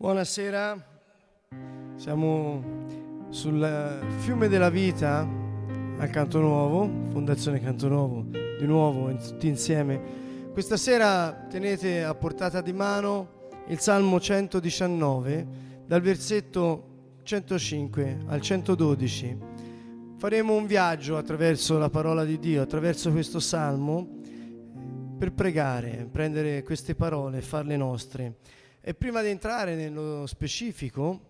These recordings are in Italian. Buonasera, siamo sul fiume della vita a Canto Nuovo, Fondazione Canto Nuovo, di nuovo tutti insieme. Questa sera tenete a portata di mano il Salmo 119, dal versetto 105 al 112. Faremo un viaggio attraverso la parola di Dio, attraverso questo Salmo, per pregare, prendere queste parole e farle nostre. E prima di entrare nello specifico,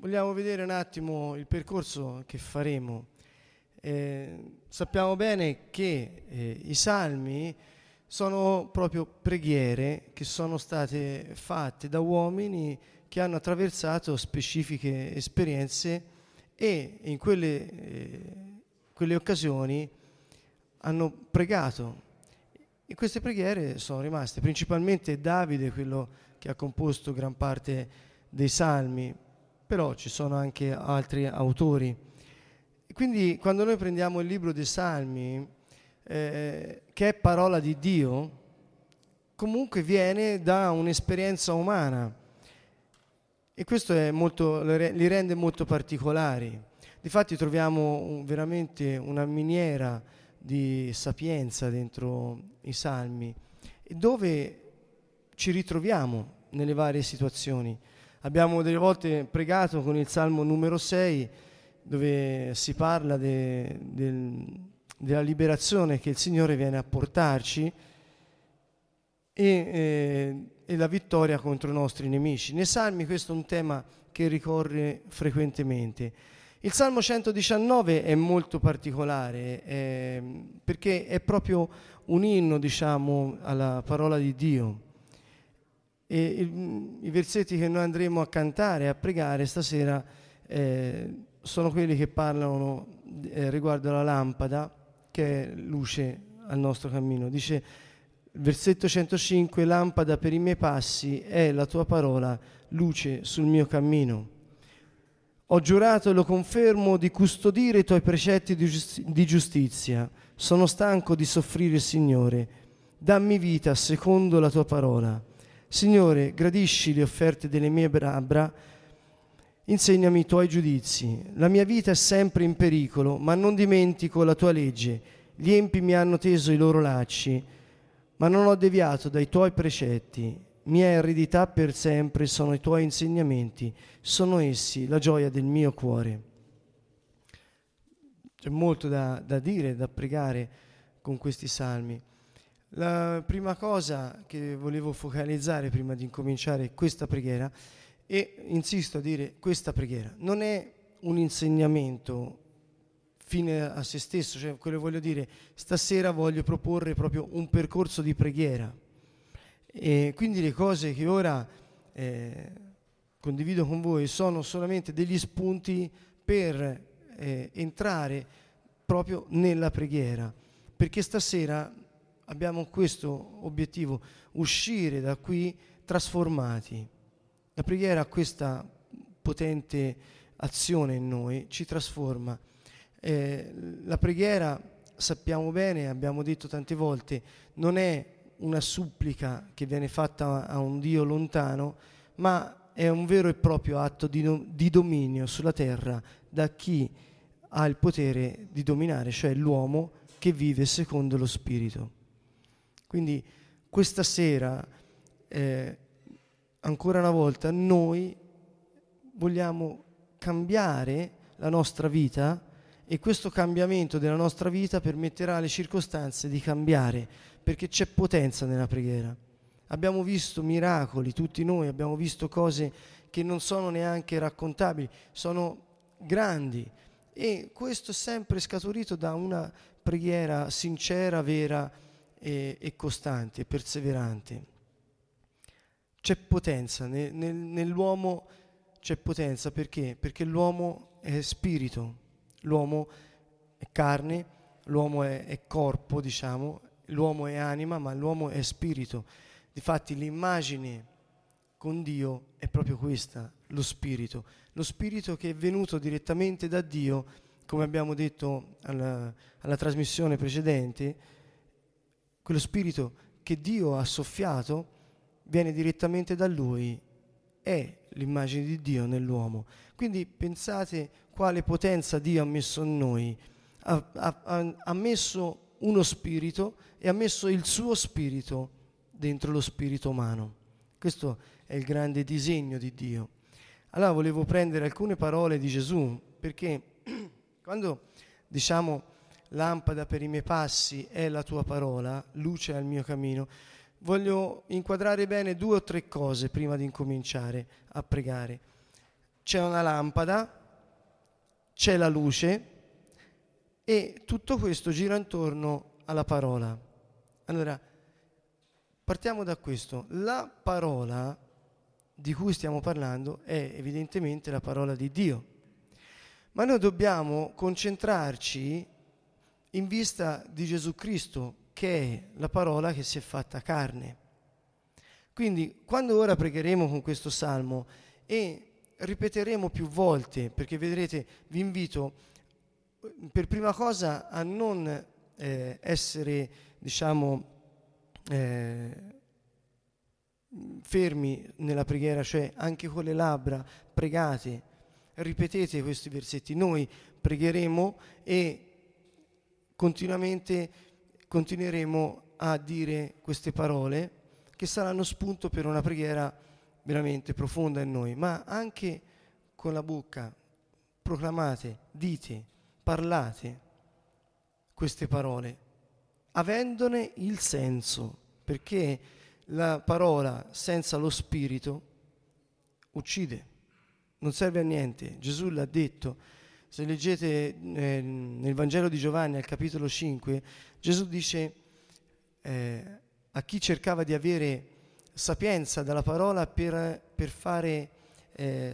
vogliamo vedere un attimo il percorso che faremo. Sappiamo bene che i salmi sono proprio preghiere che sono state fatte da uomini che hanno attraversato specifiche esperienze e in quelle occasioni hanno pregato. E queste preghiere sono rimaste, principalmente Davide, quello che ha composto gran parte dei salmi, però ci sono anche altri autori. E quindi quando noi prendiamo il libro dei salmi, che è parola di Dio, comunque viene da un'esperienza umana, e questo è molto, li rende molto particolari. Difatti troviamo veramente una miniera di sapienza dentro i salmi, dove ci ritroviamo nelle varie situazioni. Abbiamo delle volte pregato con il Salmo numero 6, dove si parla della liberazione che il Signore viene a portarci e la vittoria contro i nostri nemici. Nei salmi questo è un tema che ricorre frequentemente. Il Salmo 119 è molto particolare perché è proprio un inno, diciamo, alla parola di Dio. E i versetti che noi andremo a cantare, a pregare stasera, sono quelli che parlano riguardo alla lampada, che è luce al nostro cammino. Dice, versetto 105, «Lampada per i miei passi è la tua parola, luce sul mio cammino». Ho giurato e lo confermo di custodire i tuoi precetti di giustizia. Sono stanco di soffrire, Signore. Dammi vita secondo la tua parola. Signore, gradisci le offerte delle mie labbra. Insegnami i tuoi giudizi. La mia vita è sempre in pericolo, ma non dimentico la tua legge. Gli empi mi hanno teso i loro lacci, ma non ho deviato dai tuoi precetti. Mia eredità per sempre sono i tuoi insegnamenti, sono essi la gioia del mio cuore. C'è molto da dire, da pregare con questi salmi. La prima cosa che volevo focalizzare prima di incominciare questa preghiera, e insisto a dire questa preghiera, non è un insegnamento fine a se stesso, cioè quello che voglio dire, stasera voglio proporre proprio un percorso di preghiera. E quindi le cose che ora condivido con voi sono solamente degli spunti per entrare proprio nella preghiera, perché stasera abbiamo questo obiettivo, uscire da qui trasformati. La preghiera ha questa potente azione in noi, ci trasforma. La preghiera, sappiamo bene, abbiamo detto tante volte, non è una supplica che viene fatta a un Dio lontano, ma è un vero e proprio atto di dominio sulla terra da chi ha il potere di dominare, cioè l'uomo che vive secondo lo Spirito. Quindi questa sera, ancora una volta, noi vogliamo cambiare la nostra vita, e questo cambiamento della nostra vita permetterà alle circostanze di cambiare, perché c'è potenza nella preghiera. Abbiamo visto miracoli, tutti noi abbiamo visto cose che non sono neanche raccontabili, sono grandi, e questo è sempre scaturito da una preghiera sincera, vera e costante, perseverante. C'è potenza, nell'uomo c'è potenza, perché? Perché l'uomo è spirito. L'uomo è carne, l'uomo è corpo, diciamo, l'uomo è anima, ma l'uomo è spirito. Difatti l'immagine con Dio è proprio questa, lo spirito che è venuto direttamente da Dio, come abbiamo detto alla trasmissione precedente, quello spirito che Dio ha soffiato viene direttamente da Lui, è l'immagine di Dio nell'uomo. Quindi pensate quale potenza Dio ha messo in noi. Ha messo uno spirito e ha messo il suo spirito dentro lo spirito umano. Questo è il grande disegno di Dio. Allora volevo prendere alcune parole di Gesù, perché quando diciamo lampada per i miei passi è la tua parola, luce al mio cammino, voglio inquadrare bene due o tre cose prima di incominciare a pregare. C'è una lampada, c'è la luce e tutto questo gira intorno alla parola. Allora, partiamo da questo. La parola di cui stiamo parlando è evidentemente la parola di Dio. Ma noi dobbiamo concentrarci in vista di Gesù Cristo, che è la parola che si è fatta carne. Quindi, quando ora pregheremo con questo salmo e ripeteremo più volte, perché vedrete, vi invito per prima cosa a non essere, fermi nella preghiera, cioè anche con le labbra pregate, ripetete questi versetti. Noi pregheremo e continuamente continueremo a dire queste parole che saranno spunto per una preghiera veramente profonda in noi, ma anche con la bocca proclamate, dite, parlate queste parole, avendone il senso, perché la parola senza lo spirito uccide, non serve a niente. Gesù l'ha detto. Se leggete nel Vangelo di Giovanni al capitolo 5, Gesù dice a chi cercava di avere sapienza dalla parola per fare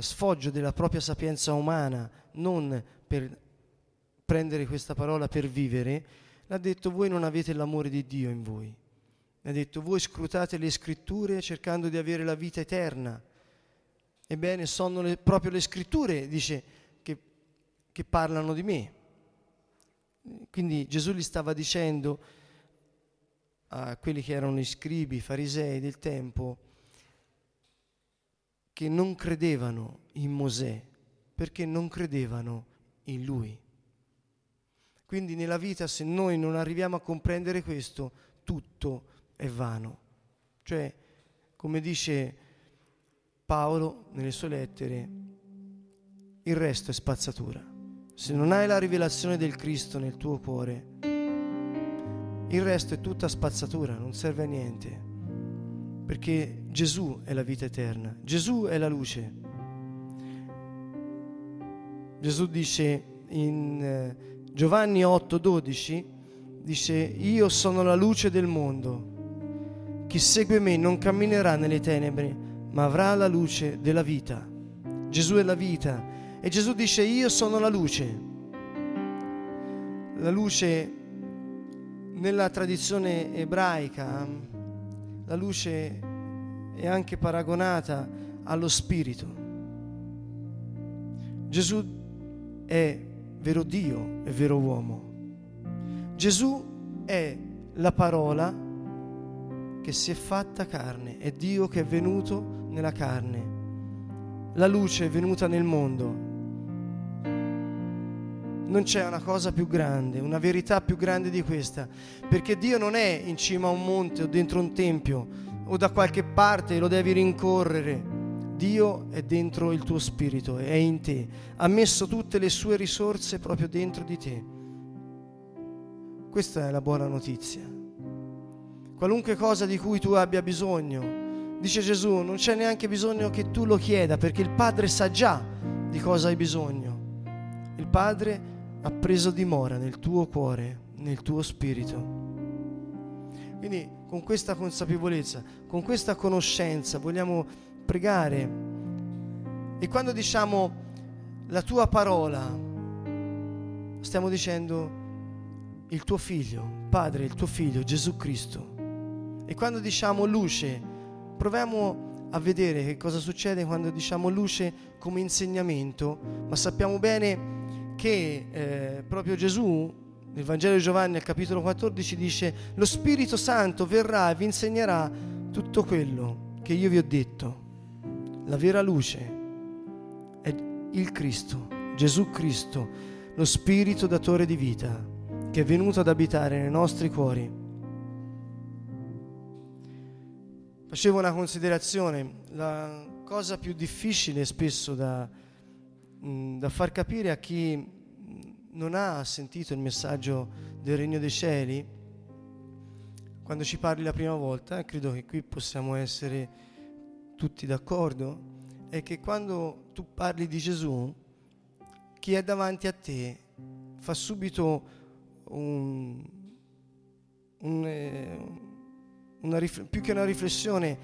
sfoggio della propria sapienza umana, non per prendere questa parola per vivere, l'ha detto: voi non avete l'amore di Dio in voi. Ha detto: voi scrutate le scritture cercando di avere la vita eterna. Ebbene, sono proprio le scritture, dice, che parlano di me. Quindi Gesù gli stava dicendo a quelli che erano gli scribi, i farisei del tempo, che non credevano in Mosè perché non credevano in lui. Quindi nella vita, se noi non arriviamo a comprendere questo, tutto è vano. Cioè, come dice Paolo nelle sue lettere, il resto è spazzatura. Se non hai la rivelazione del Cristo nel tuo cuore, il resto è tutta spazzatura, non serve a niente, perché Gesù è la vita eterna, Gesù è la luce. Gesù dice in Giovanni 8,12, dice: io sono la luce del mondo, chi segue me non camminerà nelle tenebre, ma avrà la luce della vita. Gesù è la vita. E Gesù dice: io sono la luce. La luce, nella tradizione ebraica, la luce è anche paragonata allo spirito. Gesù è vero Dio, è vero uomo. Gesù è la parola che si è fatta carne, è Dio che è venuto nella carne. La luce è venuta nel mondo. Non c'è una cosa più grande, una verità più grande di questa, perché Dio non è in cima a un monte o dentro un tempio o da qualche parte lo devi rincorrere. Dio è dentro il tuo spirito, è in te, ha messo tutte le sue risorse proprio dentro di te. Questa è la buona notizia. Qualunque cosa di cui tu abbia bisogno, dice Gesù, non c'è neanche bisogno che tu lo chieda, perché il Padre sa già di cosa hai bisogno. Il Padre ha preso dimora nel tuo cuore, nel tuo spirito. Quindi con questa consapevolezza, con questa conoscenza vogliamo pregare. E quando diciamo la tua parola, stiamo dicendo il tuo figlio, Padre, il tuo figlio Gesù Cristo. E quando diciamo luce, proviamo a vedere che cosa succede quando diciamo luce come insegnamento, ma sappiamo bene che proprio Gesù nel Vangelo di Giovanni al capitolo 14 dice: lo Spirito Santo verrà e vi insegnerà tutto quello che io vi ho detto, la vera luce è il Cristo, Gesù Cristo, lo Spirito datore di vita, che è venuto ad abitare nei nostri cuori. Facevo una considerazione, la cosa più difficile spesso da far capire a chi non ha sentito il messaggio del Regno dei Cieli, quando ci parli la prima volta, credo che qui possiamo essere tutti d'accordo, è che quando tu parli di Gesù, chi è davanti a te fa subito più che una riflessione,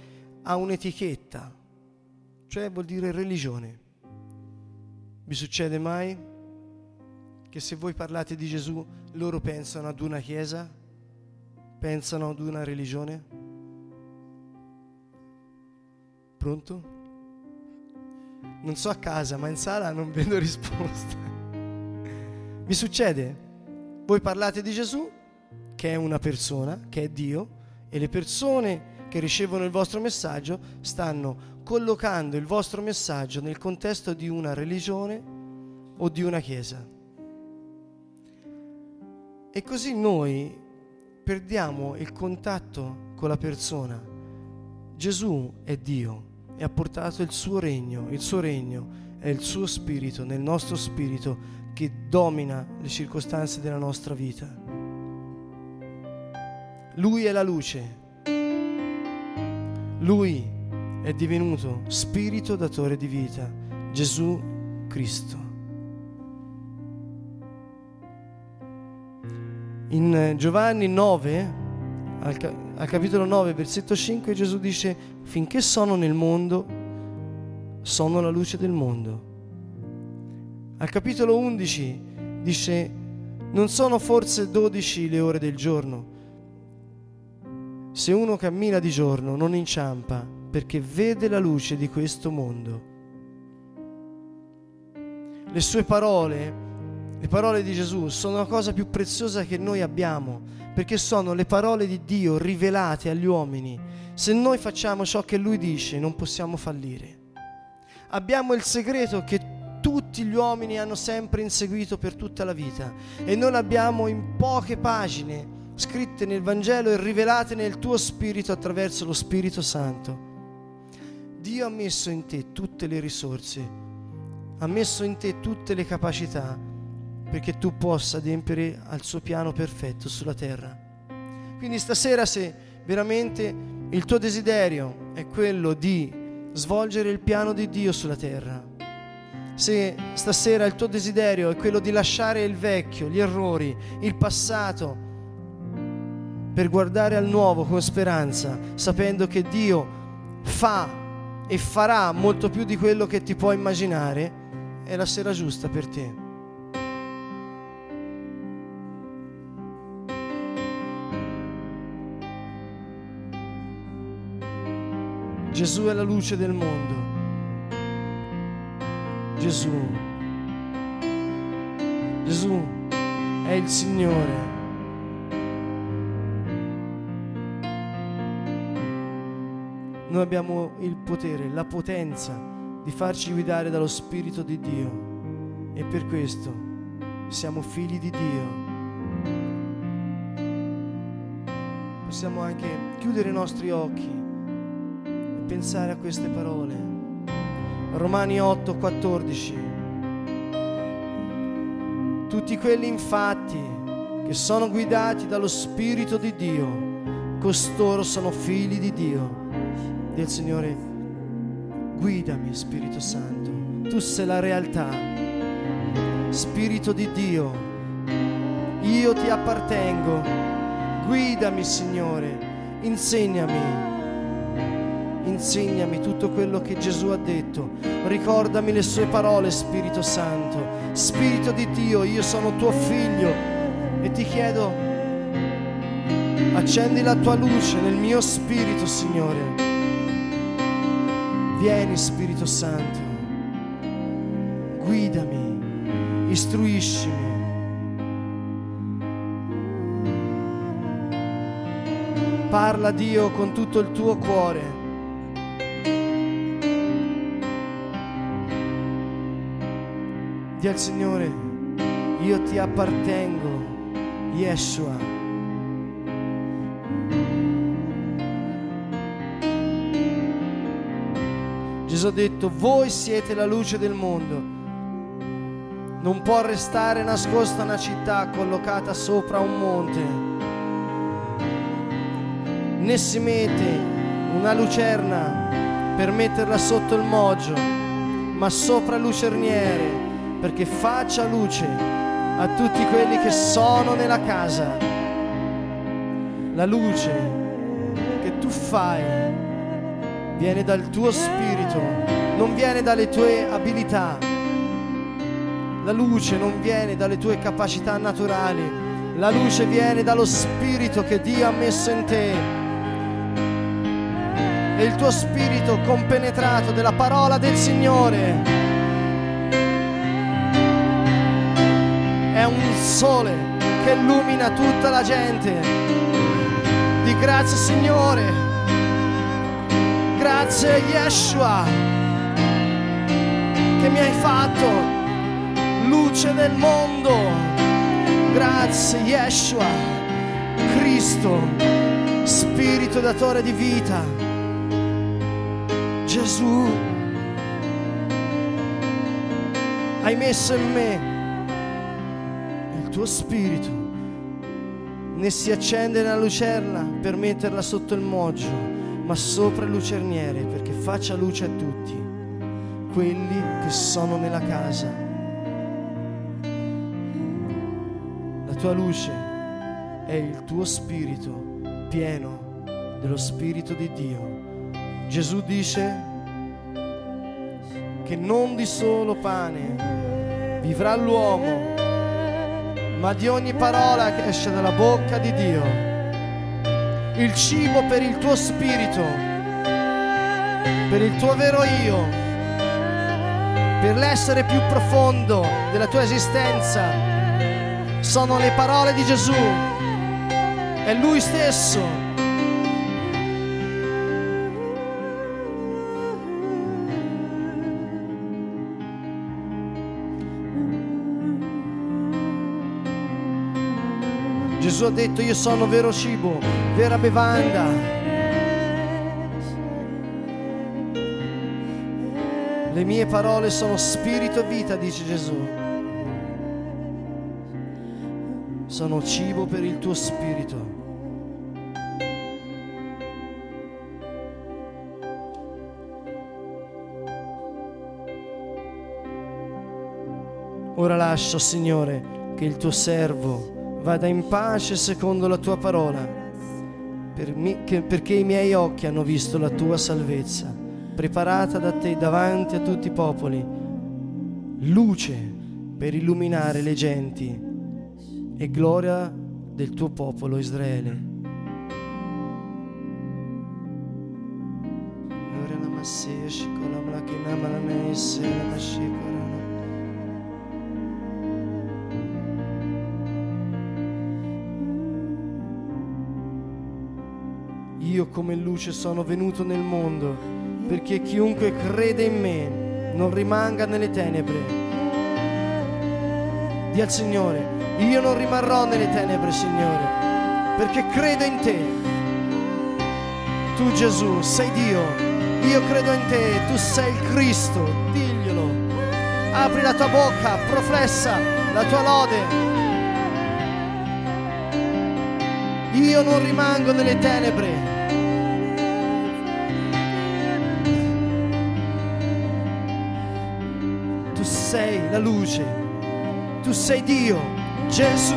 ha un'etichetta, cioè vuol dire religione. Vi succede mai che se voi parlate di Gesù loro pensano ad una chiesa, pensano ad una religione? Pronto? Non so a casa, ma in sala non vedo risposta. Vi succede? Voi parlate di Gesù, che è una persona, che è Dio, e le persone che ricevono il vostro messaggio stanno collocando il vostro messaggio nel contesto di una religione o di una chiesa. E così noi perdiamo il contatto con la persona. Gesù è Dio e ha portato il suo regno è il suo spirito, nel nostro spirito, che domina le circostanze della nostra vita. Lui è la luce, Lui è divenuto Spirito datore di vita, Gesù Cristo. In Giovanni 9, al capitolo 9, versetto 5, Gesù dice: finché sono nel mondo, sono la luce del mondo. Al capitolo 11 dice: non sono forse 12 le ore del giorno? Se uno cammina di giorno non inciampa, perché vede la luce di questo mondo. Le sue parole, le parole di Gesù, sono la cosa più preziosa che noi abbiamo, perché sono le parole di Dio rivelate agli uomini. Se noi facciamo ciò che Lui dice, non possiamo fallire. Abbiamo il segreto che tutti gli uomini hanno sempre inseguito per tutta la vita, e noi l'abbiamo in poche pagine scritte nel Vangelo e rivelate nel tuo spirito attraverso lo Spirito Santo. Dio ha messo in te tutte le risorse, ha messo in te tutte le capacità perché tu possa adempiere al suo piano perfetto sulla terra. Quindi stasera, se veramente il tuo desiderio è quello di svolgere il piano di Dio sulla terra, se stasera il tuo desiderio è quello di lasciare il vecchio, gli errori, il passato, per guardare al nuovo con speranza, sapendo che Dio fa e farà molto più di quello che ti puoi immaginare, è la sera giusta per te. Gesù è la luce del mondo. Gesù è il Signore. Noi abbiamo il potere, la potenza di farci guidare dallo Spirito di Dio, e per questo siamo figli di Dio. Possiamo anche chiudere i nostri occhi e pensare a queste parole. Romani 8,14. Tutti quelli infatti che sono guidati dallo Spirito di Dio, costoro sono figli di Dio. Del Signore, guidami Spirito Santo, tu sei la realtà, Spirito di Dio, io ti appartengo, guidami Signore, insegnami tutto quello che Gesù ha detto, ricordami le sue parole Spirito Santo, Spirito di Dio, io sono tuo figlio e ti chiedo, accendi la tua luce nel mio spirito Signore. Vieni Spirito Santo, guidami, istruiscimi. Parla Dio con tutto il tuo cuore, Dì al Signore: io ti appartengo, Yeshua. Gesù ha detto: voi siete la luce del mondo. Non può restare nascosta una città collocata sopra un monte, né si mette una lucerna per metterla sotto il moggio, ma sopra il lucerniere, perché faccia luce a tutti quelli che sono nella casa. La luce che tu fai viene dal tuo spirito, non viene dalle tue abilità. La luce non viene dalle tue capacità naturali, la luce viene dallo spirito che Dio ha messo in te. E il tuo spirito compenetrato della parola del Signore è un sole che illumina tutta la gente. Di grazie Signore, grazie Yeshua che mi hai fatto luce del mondo. Grazie Yeshua Cristo, spirito datore di vita. Gesù, hai messo in me il tuo spirito, né si accende la lucerna per metterla sotto il moggio, ma sopra il lucerniere, perché faccia luce a tutti quelli che sono nella casa. Tua luce è il tuo spirito, pieno dello spirito di Dio. Gesù dice che non di solo pane vivrà l'uomo, ma di ogni parola che esce dalla bocca di Dio. Il cibo per il tuo spirito, per il tuo vero io, per l'essere più profondo della tua esistenza, sono le parole di Gesù. È Lui stesso. Gesù ha detto: io sono vero cibo, vera bevanda. Le mie parole sono spirito e vita, dice Gesù. Sono cibo per il tuo spirito. Ora lascia, Signore, che il tuo servo vada in pace secondo la tua parola, perché i miei occhi hanno visto la tua salvezza, preparata da te davanti a tutti i popoli, luce per illuminare le genti e gloria del tuo popolo Israele. Gloria alla Mashiach, con la macchina malanese, la Mashiach. Io come luce sono venuto nel mondo, perché chiunque crede in me non rimanga nelle tenebre. Dì al Signore: io non rimarrò nelle tenebre, Signore, perché credo in te. Tu Gesù sei Dio, io credo in te, tu sei il Cristo, diglielo. Apri la tua bocca, professa la tua lode. Io non rimango nelle tenebre. Tu sei la luce, tu sei Dio. Gesù,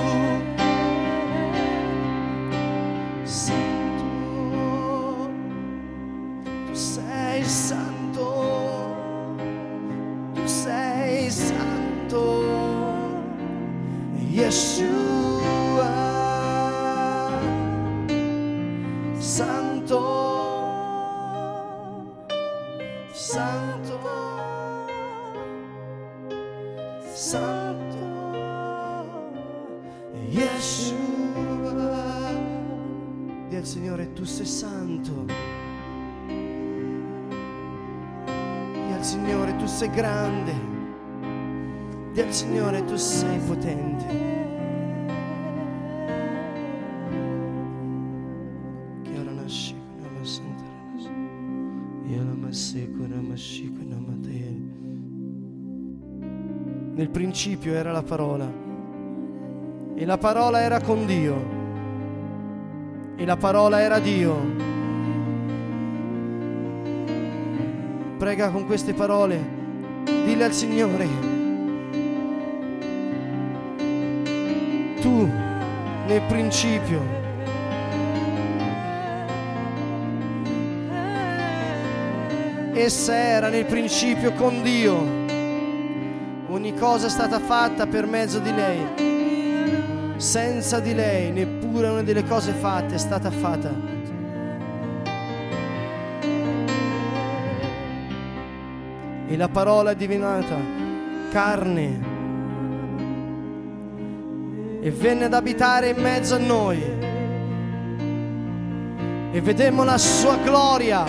santo, tu sei santo, tu sei santo, Yeshua, santo, santo, santo. Signore, tu sei santo. Dì al Signore: tu sei grande. Del Signore, tu sei potente. Nel principio era la parola, e la parola era con Dio, e la parola era Dio. Prega con queste parole, dille al Signore: tu nel principio essa era nel principio con Dio, ogni cosa è stata fatta per mezzo di lei, senza di lei neppure una delle cose fatte è stata fatta. E la parola è divinata carne e venne ad abitare in mezzo a noi, e vedemmo la sua gloria,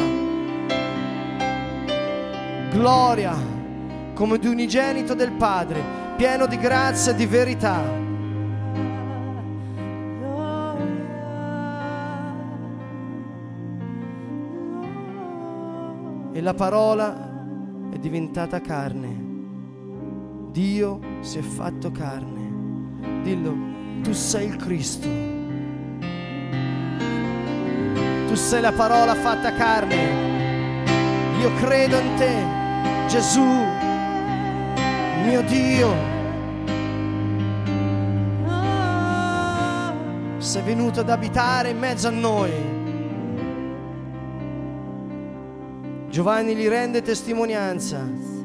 gloria come di unigenito del Padre, pieno di grazia e di verità. E la parola è diventata carne, Dio si è fatto carne. Dillo, tu sei il Cristo, tu sei la parola fatta carne. Io credo in te, Gesù, mio Dio. Sei venuto ad abitare in mezzo a noi. Giovanni gli rende testimonianza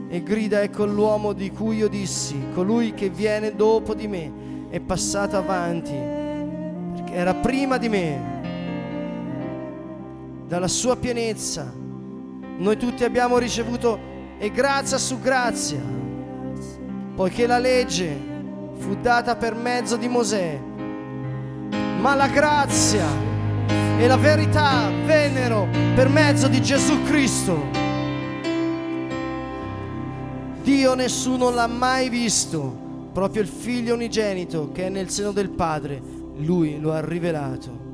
e grida: ecco l'uomo di cui io dissi, colui che viene dopo di me è passato avanti, perché era prima di me. Dalla sua pienezza noi tutti abbiamo ricevuto e grazia su grazia, poiché la legge fu data per mezzo di Mosè, ma la grazia e la verità vennero per mezzo di Gesù Cristo. Dio nessuno l'ha mai visto, proprio il Figlio unigenito che è nel seno del Padre, Lui lo ha rivelato.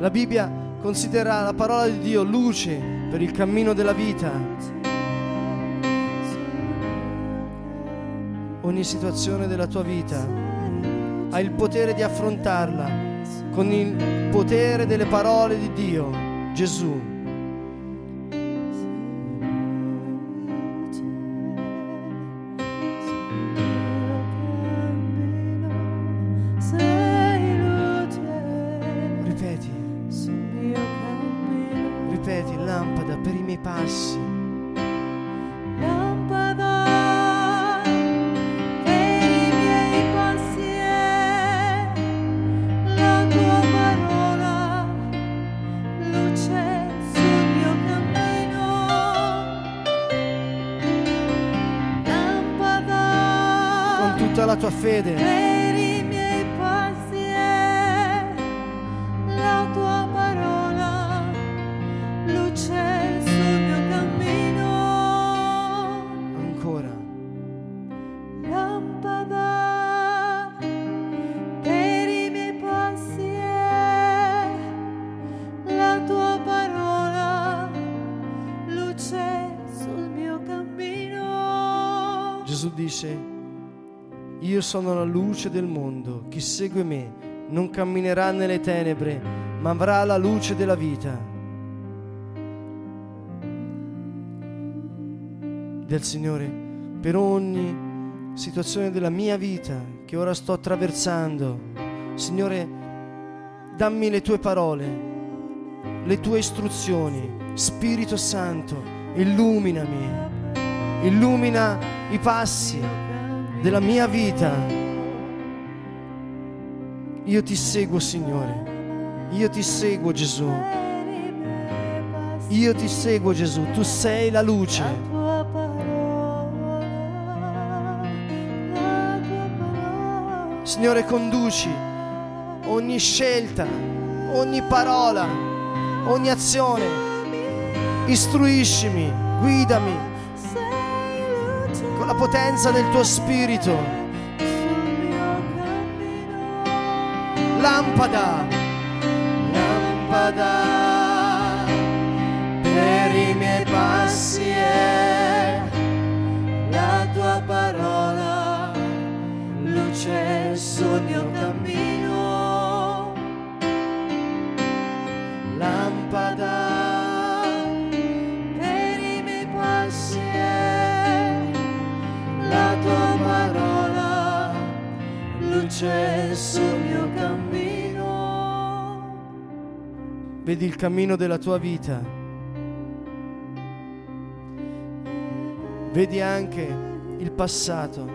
La Bibbia considera la parola di Dio luce per il cammino della vita. Ogni situazione della tua vita hai il potere di affrontarla con il potere delle parole di Dio, Gesù. la tua fede. Per i miei passi è la tua parola, luce sul mio cammino. Ancora. Lampada per i miei passi è la tua parola, luce sul mio cammino. Gesù dice: io sono la luce del mondo, chi segue me non camminerà nelle tenebre, ma avrà la luce della vita. Del Signore, per ogni situazione della mia vita che ora sto attraversando, Signore, dammi le tue parole, le tue istruzioni. Spirito Santo, illuminami, illumina i passi della mia vita. Io ti seguo, Signore. Io ti seguo, Gesù. Io ti seguo, Gesù. Tu sei la luce. Signore, conduci ogni scelta, ogni parola, ogni azione. Istruiscimi, guidami con la potenza del tuo spirito. Lampada, lampada per i miei passi è la tua parola, luce sul mio cammino. Lampada parola, luce sul mio cammino. Vedi il cammino della tua vita, vedi anche il passato,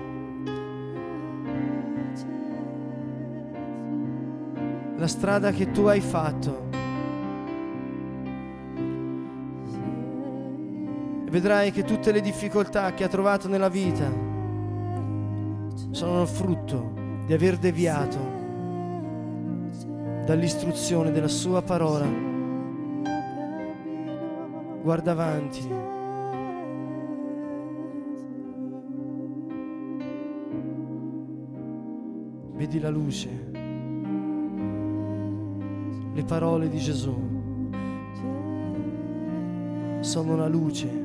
la strada che tu hai fatto, e vedrai che tutte le difficoltà che ha trovato nella vita sono il frutto di aver deviato dall'istruzione della sua parola. Guarda avanti. Vedi la luce, le parole di Gesù sono la luce.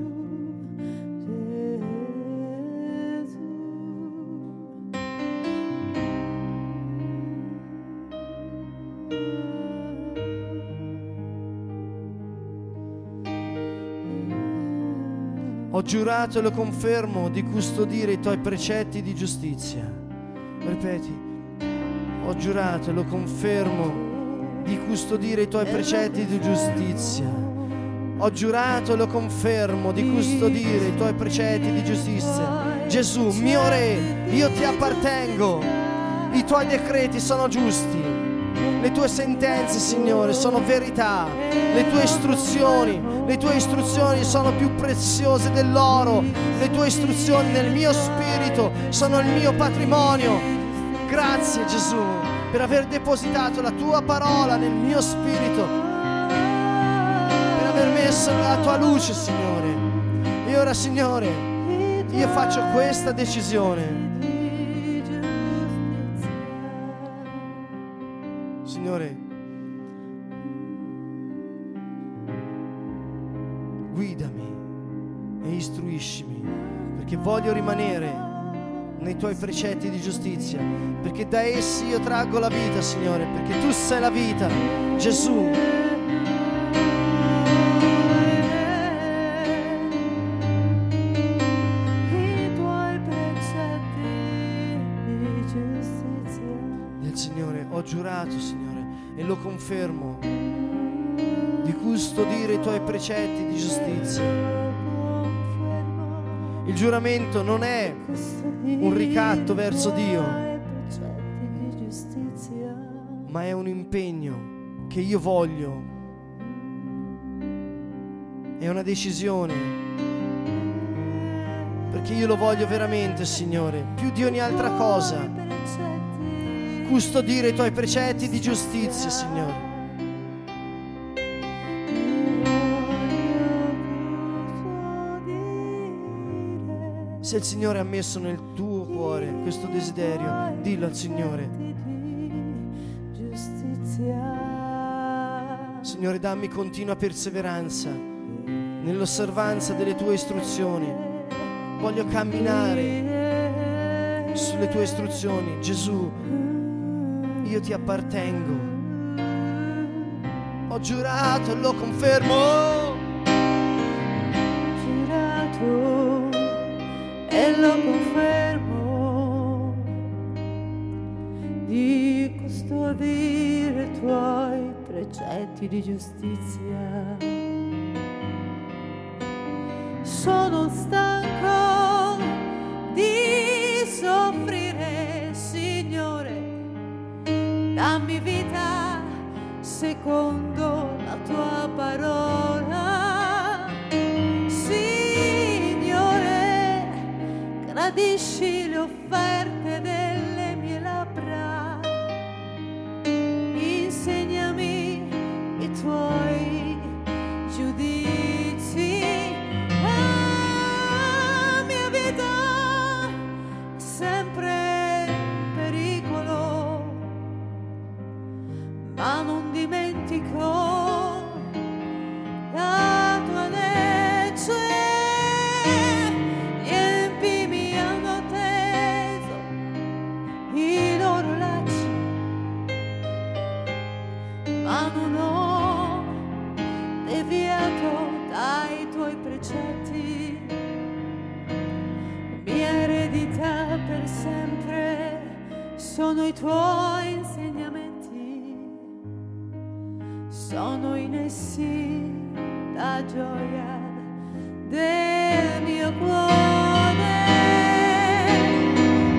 Ho giurato e lo confermo di custodire i tuoi precetti di giustizia. Ripeti: ho giurato e lo confermo di custodire i tuoi precetti di giustizia. Ho giurato e lo confermo di custodire i tuoi precetti di giustizia. Gesù, mio Re, io ti appartengo. I tuoi decreti sono giusti. Le tue sentenze, Signore, sono verità. Le tue istruzioni sono più preziose dell'oro. Le tue istruzioni nel mio spirito sono il mio patrimonio. Grazie, Gesù, per aver depositato la tua parola nel mio spirito, per aver messo la tua luce, Signore. E ora, Signore, io faccio questa decisione. Signore, guidami e istruiscimi, perché voglio rimanere nei tuoi precetti di giustizia, perché da essi io traggo la vita, Signore, perché tu sei la vita, Gesù. Del Signore, ho giurato, Signore, e lo confermo di custodire i tuoi precetti di giustizia. Il giuramento non è un ricatto verso Dio, ma è un impegno che io voglio, è una decisione perché io lo voglio veramente, Signore, più di ogni altra cosa, custodire i tuoi precetti di giustizia, Signore. Se il Signore ha messo nel tuo cuore questo desiderio, dillo al Signore: Signore, dammi continua perseveranza nell'osservanza delle tue istruzioni. Voglio camminare sulle tue istruzioni. Gesù, io ti appartengo. Ho giurato e lo confermo. Ho giurato e lo confermo di custodire i tuoi precetti di giustizia. Sono stanco di soffrire, Signore, dammi vita secondo la tua parola. Signore, gradisci le offerte delle mie labbra, insegnami i tuoi giudizi. La mia vita è sempre in pericolo, ma non dimentico la tua legge. Riempimi a noteso in orologio, ma non ho dai tuoi precetti, mia eredità per sempre sono i tuoi insegnamenti, sono in essi la gioia del mio cuore.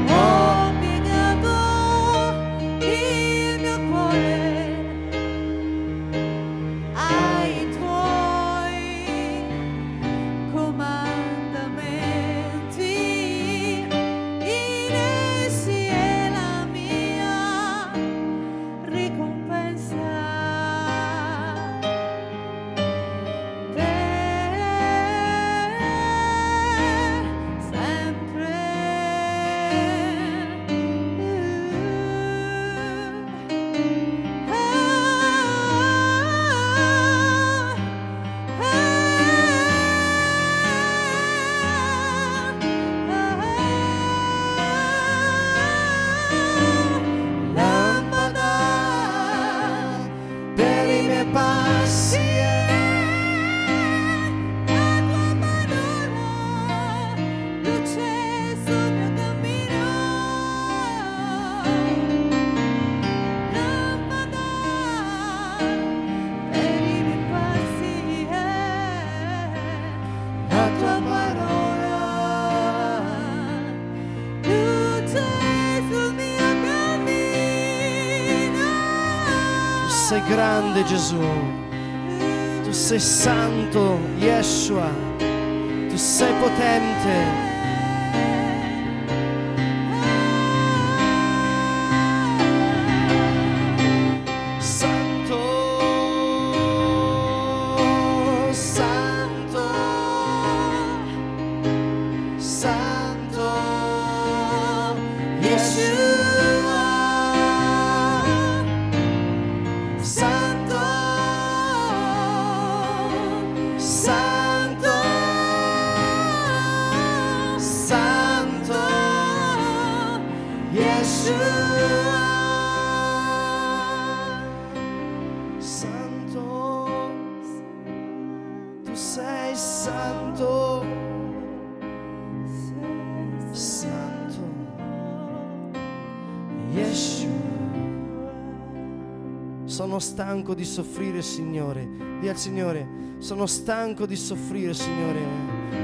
Ho piegato il mio cuore. Grande Gesù, tu sei santo, Yeshua, tu sei potente. Sono stanco di soffrire, Signore. Dì al Signore: sono stanco di soffrire, Signore,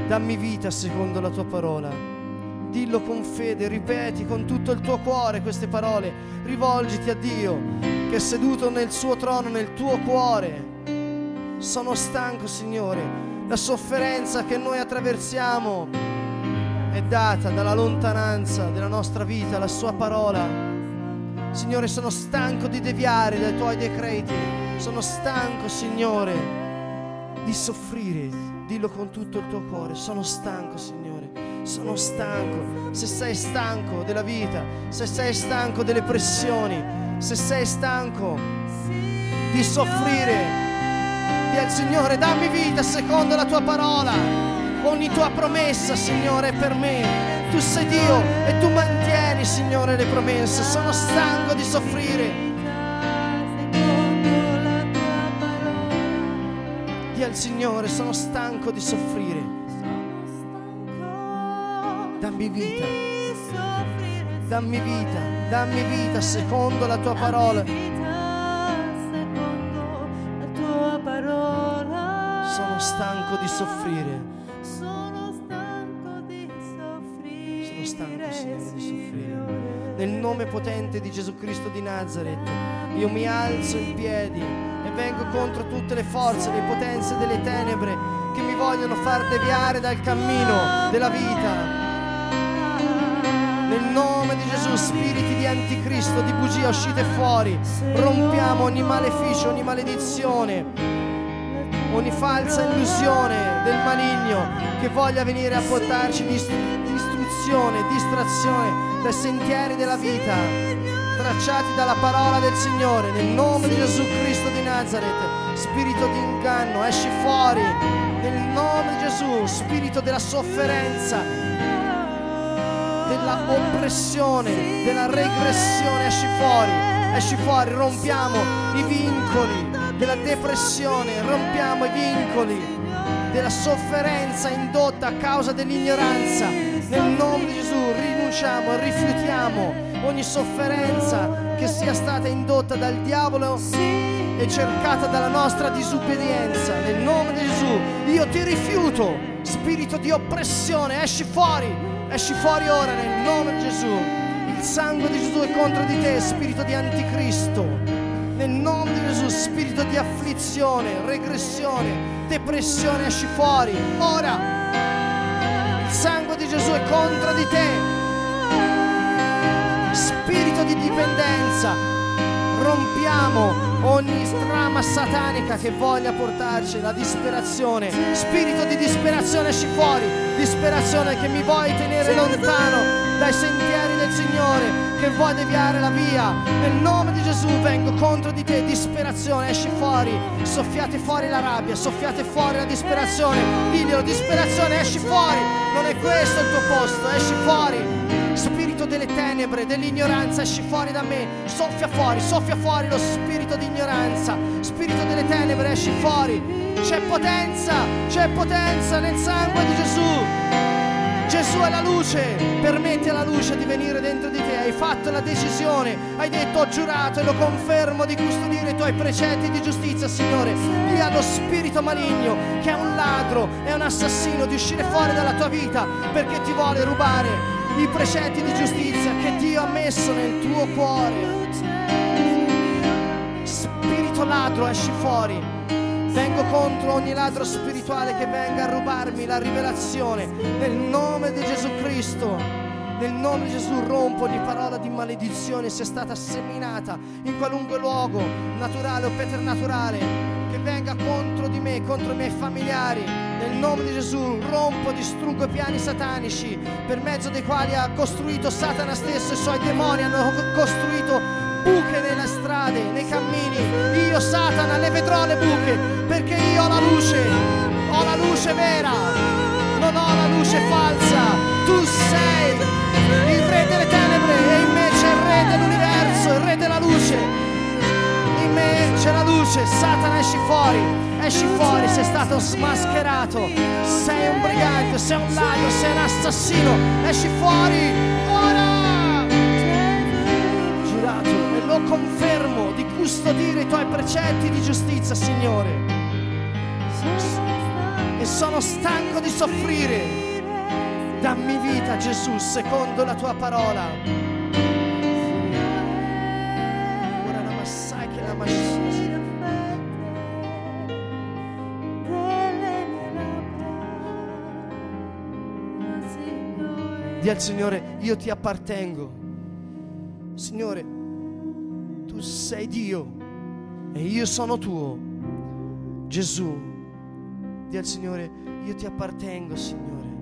dammi vita secondo la tua parola. Dillo con fede, ripeti con tutto il tuo cuore queste parole, rivolgiti a Dio che è seduto nel suo trono nel tuo cuore. Sono stanco, Signore, la sofferenza che noi attraversiamo è data dalla lontananza della nostra vita, la sua parola. Signore, sono stanco di deviare dai tuoi decreti, sono stanco, Signore, di soffrire, dillo con tutto il tuo cuore, sono stanco, Signore, sono stanco. Se sei stanco della vita, se sei stanco delle pressioni, se sei stanco di soffrire, di al Signore, dammi vita secondo la tua parola, ogni tua promessa, Signore, è per me. Tu sei Dio e tu mantieni, Signore, le promesse. Sono stanco di soffrire. Dì al Signore, sono stanco di soffrire. Dammi vita. Dammi vita. Dammi vita secondo la tua parola. Sono stanco di soffrire. Nel nome potente di Gesù Cristo di Nazareth, io mi alzo in piedi e vengo contro tutte le forze, le potenze delle tenebre che mi vogliono far deviare dal cammino della vita. Nel nome di Gesù, spiriti di anticristo, di bugia, uscite fuori. Rompiamo ogni maleficio, ogni maledizione, ogni falsa illusione del maligno che voglia venire a portarci distruzione, distrazione dai sentieri della vita tracciati dalla parola del Signore. Nel nome di Gesù Cristo di Nazareth, spirito di inganno, esci fuori. Nel nome di Gesù, spirito della sofferenza, della oppressione, della regressione, esci fuori, esci fuori. Rompiamo i vincoli della depressione, rompiamo i vincoli della sofferenza indotta a causa dell'ignoranza. Nel nome di Gesù rinunciamo e rifiutiamo ogni sofferenza che sia stata indotta dal diavolo e cercata dalla nostra disobbedienza. Nel nome di Gesù io ti rifiuto, spirito di oppressione, esci fuori ora nel nome di Gesù. Il sangue di Gesù è contro di te, spirito di anticristo. Nel nome di Gesù, spirito di afflizione, regressione, depressione, esci fuori. Ora, il sangue di Gesù è contro di te. Spirito di dipendenza, rompiamo ogni trama satanica che voglia portarci la disperazione. Spirito di disperazione, esci fuori. Disperazione che mi vuoi tenere lontano dai sentieri del Signore, che vuoi deviare la via. Nel nome di Gesù vengo contro di te, disperazione, esci fuori. Soffiate fuori la rabbia, soffiate fuori la disperazione. Diglielo, disperazione, esci fuori, non è questo il tuo posto, esci fuori. Spirito delle tenebre, dell'ignoranza, esci fuori da me. Soffia fuori lo spirito di ignoranza, spirito delle tenebre, esci fuori. C'è potenza nel sangue di Gesù. Gesù è la luce, permette alla luce di venire dentro di te. Hai fatto la decisione, hai detto ho giurato e lo confermo di custodire i tuoi precetti di giustizia, Signore. Dì allo spirito maligno, che è un ladro, è un assassino, di uscire fuori dalla tua vita, perché ti vuole rubare i precetti di giustizia che Dio ha messo nel tuo cuore. Spirito ladro, esci fuori. Vengo contro ogni ladro spirituale che venga a rubarmi la rivelazione. Nel nome di Gesù Cristo, nel nome di Gesù rompo ogni parola di maledizione sia stata seminata in qualunque luogo, naturale o preternaturale, che venga contro di me, contro i miei familiari. Nel nome di Gesù rompo, distruggo i piani satanici per mezzo dei quali ha costruito Satana stesso, i suoi demoni hanno costruito buche nelle strade, nei cammini. Io, Satana, le vedrò le buche, perché io ho la luce vera, non ho la luce falsa. Tu sei il re delle tenebre e in me c'è il re dell'universo, il re della luce. In me c'è la luce. Satana, esci fuori, sei stato smascherato, sei un brigante, sei un ladro, sei un assassino, esci fuori ora. Lo confermo di custodire i tuoi precetti di giustizia, Signore, e sono stanco di soffrire. Dammi vita, Gesù, secondo la tua parola. Ora la massai che la massai. Delle mie labbra, Signore. Dì al Signore: io ti appartengo. Signore, tu sei Dio e io sono tuo. Gesù, dì al Signore: io ti appartengo, Signore.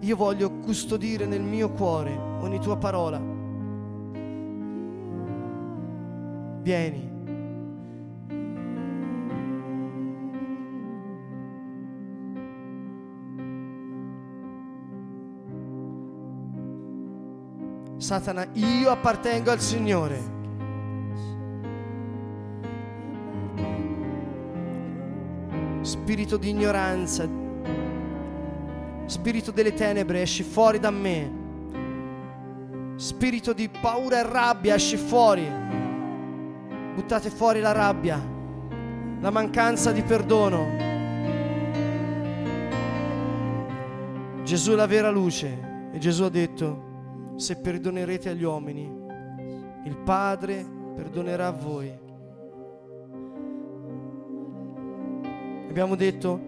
Io voglio custodire nel mio cuore ogni tua parola. Vieni. Satana, io appartengo al Signore. Spirito di ignoranza, spirito delle tenebre, esci fuori da me. Spirito di paura e rabbia, esci fuori. Buttate fuori la rabbia, la mancanza di perdono. Gesù è la vera luce e Gesù ha detto: se perdonerete agli uomini, il Padre perdonerà a voi. Abbiamo detto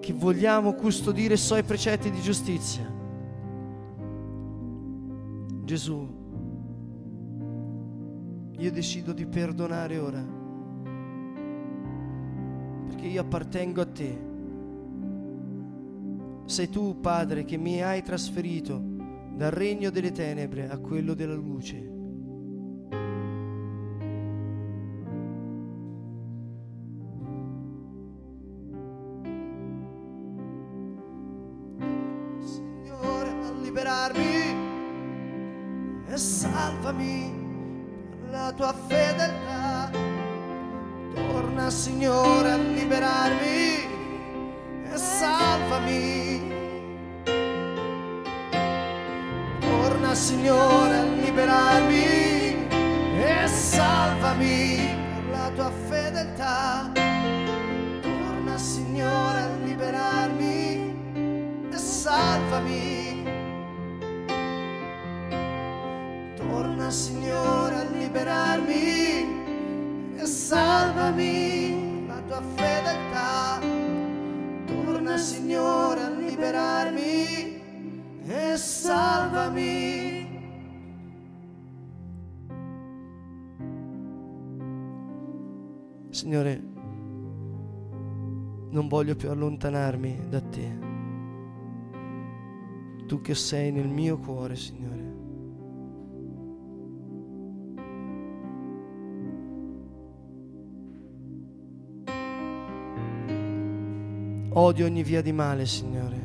che vogliamo custodire i suoi precetti di giustizia. Gesù, io decido di perdonare ora, perché io appartengo a te. Sei tu, Padre, che mi hai trasferito dal regno delle tenebre a quello della luce. Signore, a liberarmi e salvami per la tua fedeltà. Torna, Signore, a liberarmi e salvami. Signore, a liberarmi e salvami per la tua fedeltà. Torna, Signore, a liberarmi e salvami. Torna, Signore, a liberarmi e salvami per la tua fedeltà. Torna, Signore, a liberarmi e salvami. Signore, non voglio più allontanarmi da te, tu che sei nel mio cuore, Signore. Odio ogni via di male, Signore.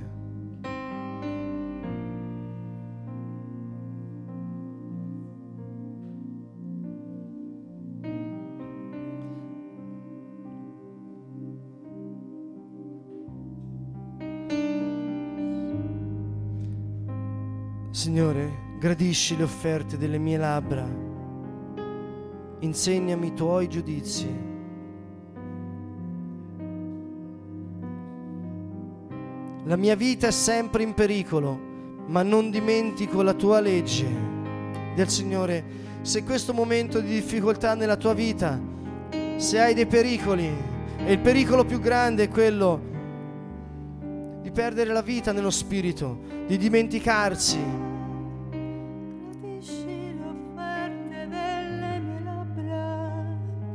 Signore, gradisci le offerte delle mie labbra, insegnami i tuoi giudizi. La mia vita è sempre in pericolo, ma non dimentico la tua legge. Dì al Signore: se questo momento di difficoltà nella tua vita, se hai dei pericoli, e il pericolo più grande è quello di perdere la vita nello spirito, di dimenticarsi.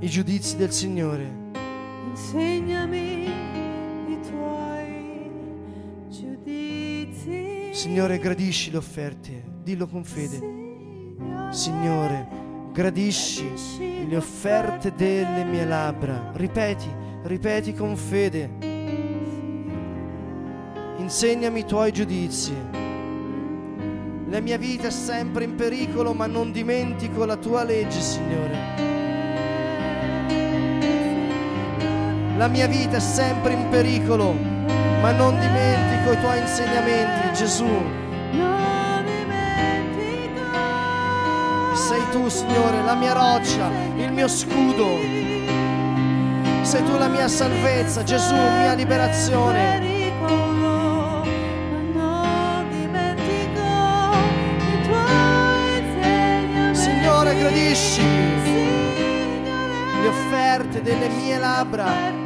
I giudizi del Signore. Insegnami i tuoi giudizi. Signore, gradisci le offerte. Dillo con fede. Signore, gradisci le offerte delle mie labbra. Ripeti con fede. Insegnami i tuoi giudizi. La mia vita è sempre in pericolo, ma non dimentico la tua legge, Signore. La mia vita è sempre in pericolo, ma non dimentico i tuoi insegnamenti, Gesù. Non dimentico. Sei tu, Signore, la mia roccia, il mio scudo. Sei tu la mia salvezza, Gesù, mia liberazione. Signore, gradisci le offerte delle mie labbra.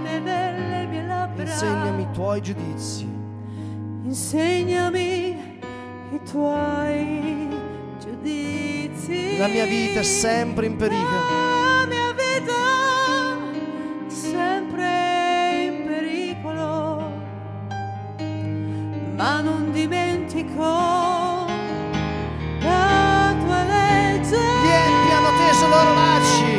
Insegnami i tuoi giudizi. Insegnami i tuoi giudizi. La mia vita è sempre in pericolo. Ma non dimentico la tua legge. Riempi hanno teso i loro lacci.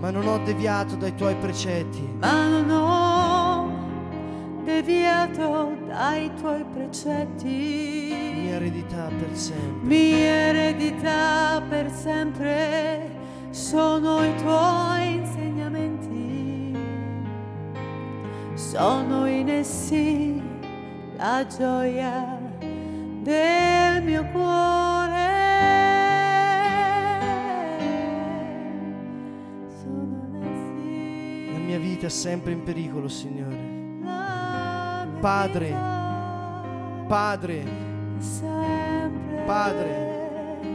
Ma non ho deviato dai tuoi precetti. Ma non ho deviato dai tuoi precetti. Mia eredità per sempre. Mia eredità per sempre sono i tuoi insegnamenti. Sono in essi la gioia del mio cuore. Sono in essi. La mia vita è sempre in pericolo, Signore. Padre,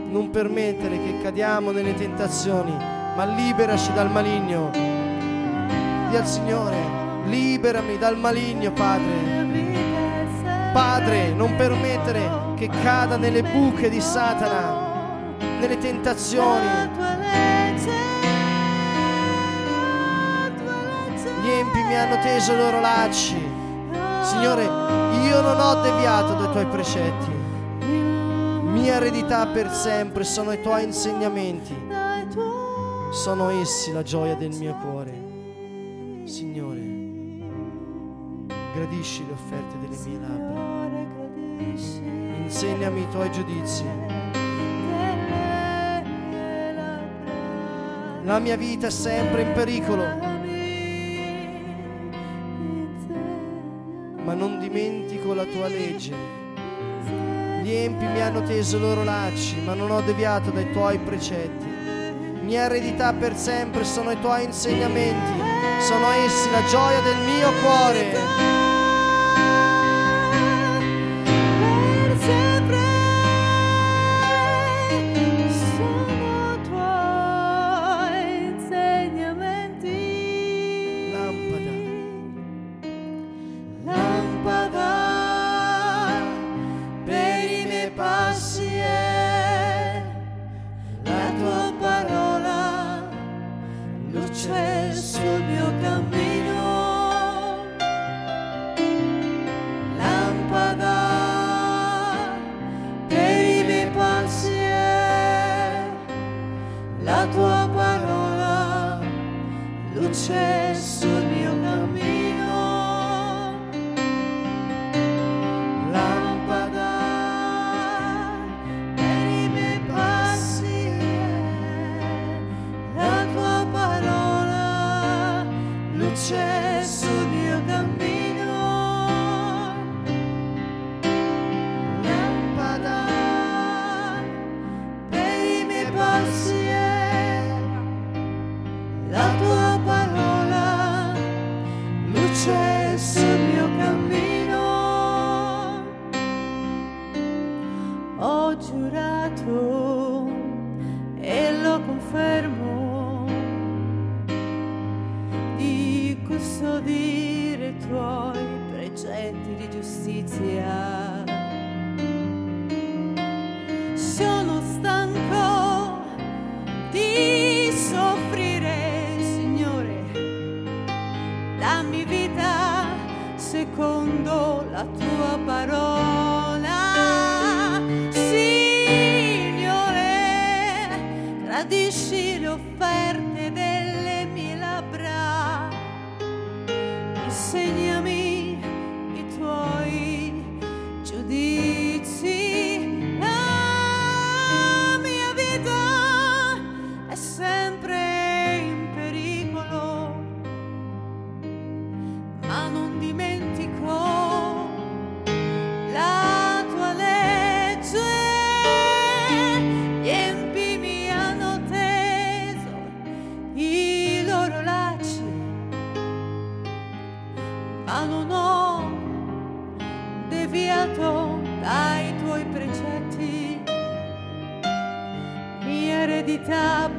non permettere che cadiamo nelle tentazioni, ma liberaci dal maligno. Dì al Signore: liberami dal maligno, Padre. Padre, non permettere che cada nelle buche di Satana, nelle tentazioni. Riempi mi hanno teso i loro lacci. Signore, io non ho deviato dai tuoi precetti. Mia eredità per sempre sono i tuoi insegnamenti. Sono essi la gioia del mio cuore. Signore, gradisci le offerte delle mie labbra. Insegnami i tuoi giudizi. La mia vita è sempre in pericolo, ma non dimentico la tua legge. Gli empi mi hanno teso loro lacci, ma non ho deviato dai tuoi precetti. Mia eredità per sempre sono i tuoi insegnamenti. Sono essi la gioia del mio cuore.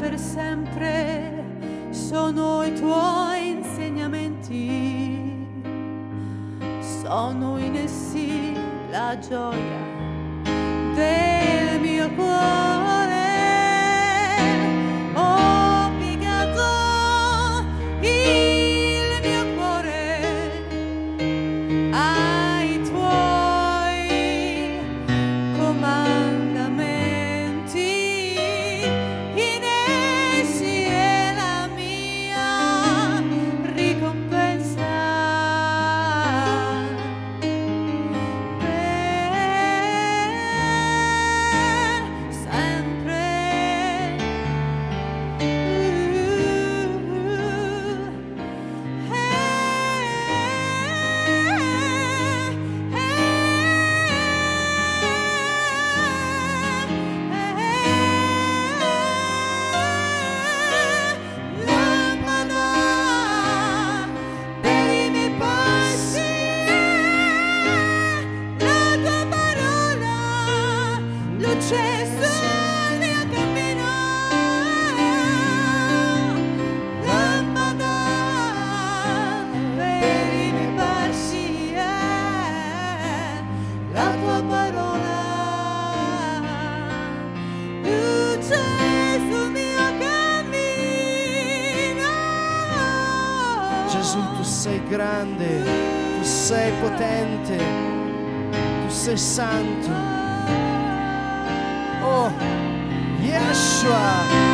Per sempre sono i tuoi insegnamenti. sono in essi la gioia del mio cuore. Ho piegato il mio cuore ai tuoi comandamenti, in essi è la mia ricompensa. Grande, tu sei potente, tu sei santo. Oh, Yeshua!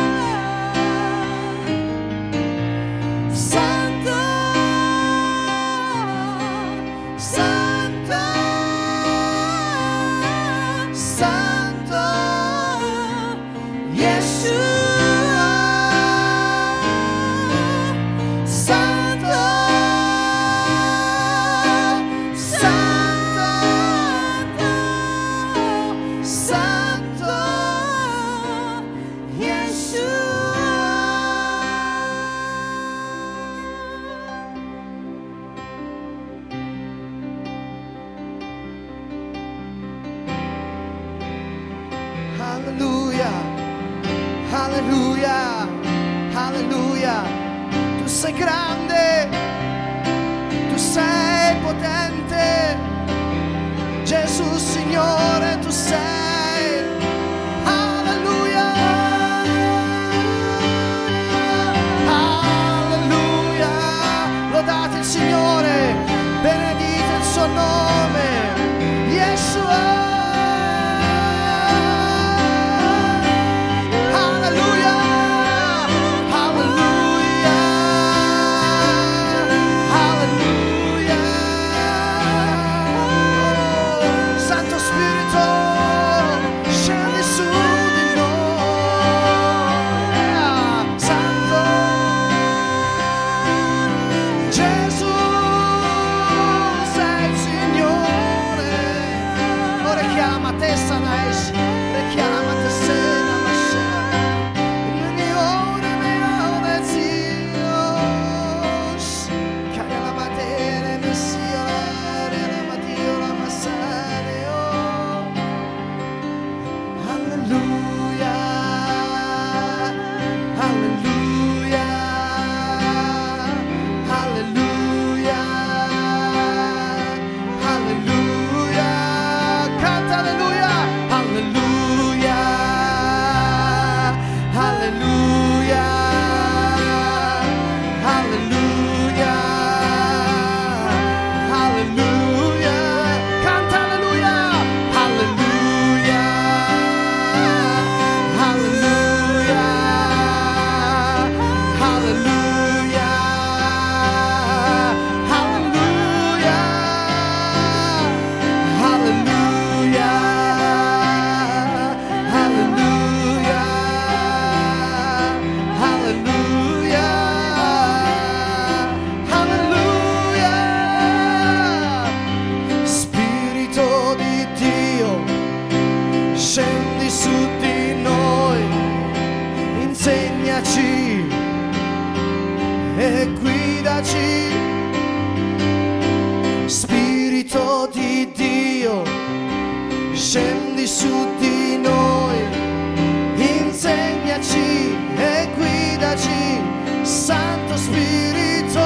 Santo Spirito,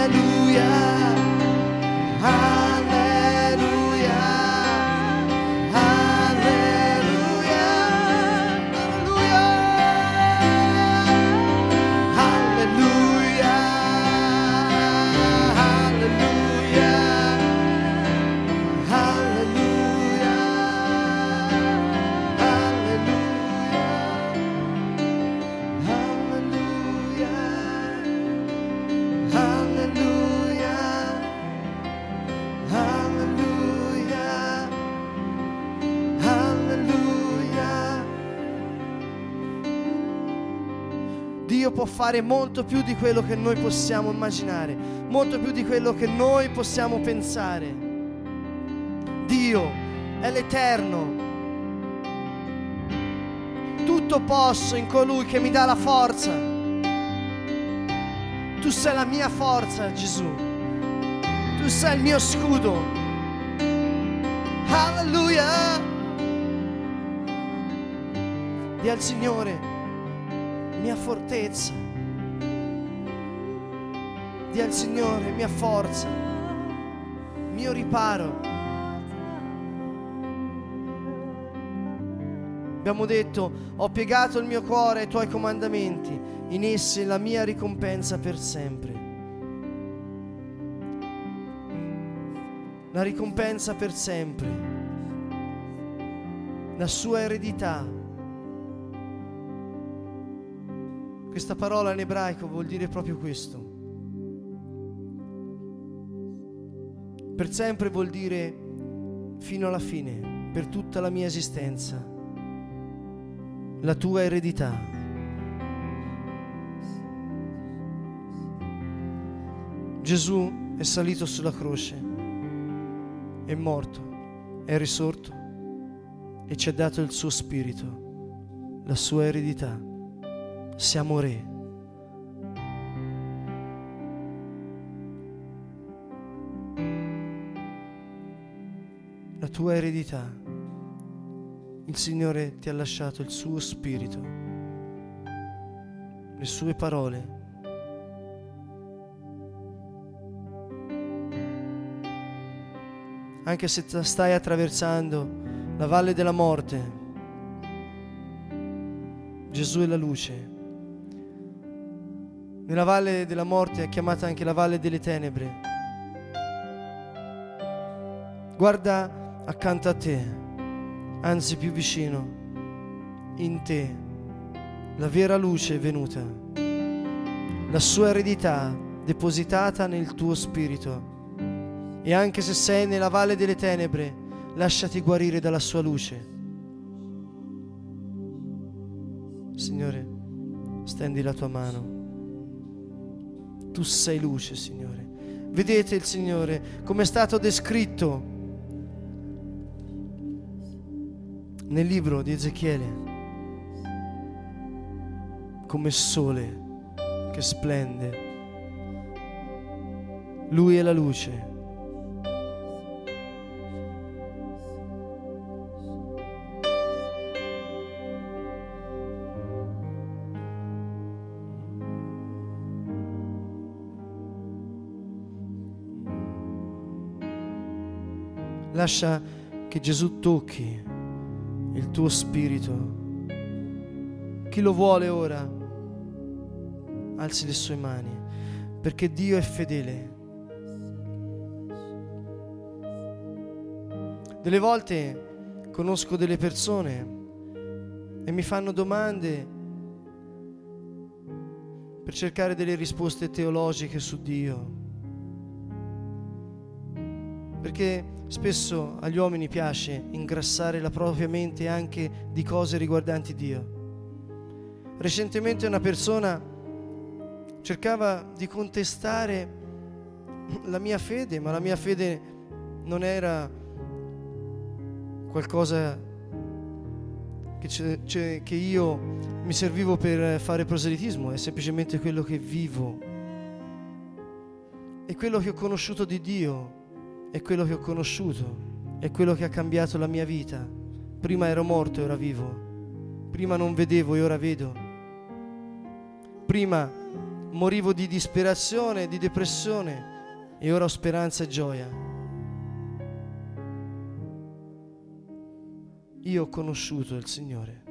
alleluia. Dio può fare molto più di quello che noi possiamo immaginare, molto più di quello che noi possiamo pensare. Dio è l'Eterno. Tutto posso in colui che mi dà la forza. Tu sei la mia forza, Gesù. Tu sei il mio scudo. Alleluia! Dì al Signore, mia fortezza. Dì al Signore, mia forza, mio riparo. Abbiamo detto, ho piegato il mio cuore ai tuoi comandamenti, in essi la mia ricompensa per sempre. La ricompensa per sempre, la sua eredità. Questa parola in ebraico vuol dire proprio questo. Per sempre vuol dire fino alla fine, per tutta la mia esistenza. La tua eredità. Gesù è salito sulla croce, è morto, è risorto e ci ha dato il suo spirito, la sua eredità. Siamo re. La tua eredità. Il Signore ti ha lasciato il suo spirito, le sue parole. Anche se stai attraversando la valle della morte, Gesù è la luce. Nella valle della morte è chiamata anche la valle delle tenebre. Guarda accanto a te, anzi più vicino, in te, la vera luce è venuta, la sua eredità depositata nel tuo spirito. E anche se sei nella valle delle tenebre, lasciati guarire dalla sua luce. Signore, stendi la tua mano. Tu sei luce, Signore. Vedete il Signore come è stato descritto nel libro di Ezechiele, come sole che splende. Lui è la luce. Lascia che Gesù tocchi il tuo spirito. Chi lo vuole ora alzi le sue mani, perché Dio è fedele. Delle volte conosco delle persone e mi fanno domande per cercare delle risposte teologiche su Dio, perché spesso agli uomini piace ingrassare la propria mente anche di cose riguardanti Dio. Recentemente una persona cercava di contestare la mia fede, ma la mia fede non era qualcosa che io mi servivo per fare proselitismo, è semplicemente quello che vivo. È quello che ho conosciuto di Dio. È quello che ho conosciuto, è quello che ha cambiato la mia vita. Prima ero morto e ora vivo. Prima non vedevo e ora vedo. Prima morivo di disperazione, di depressione e ora ho speranza e gioia. Io ho conosciuto il Signore.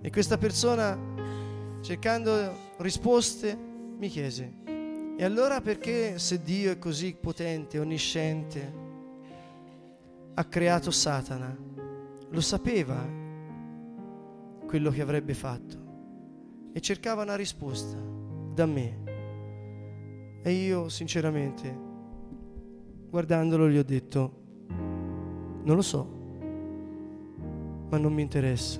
E questa persona, cercando risposte, mi chiese: e allora perché, se Dio è così potente, onnisciente, ha creato Satana? Lo sapeva quello che avrebbe fatto e cercava una risposta da me. E io sinceramente, guardandolo, gli ho detto: non lo so, ma non mi interessa,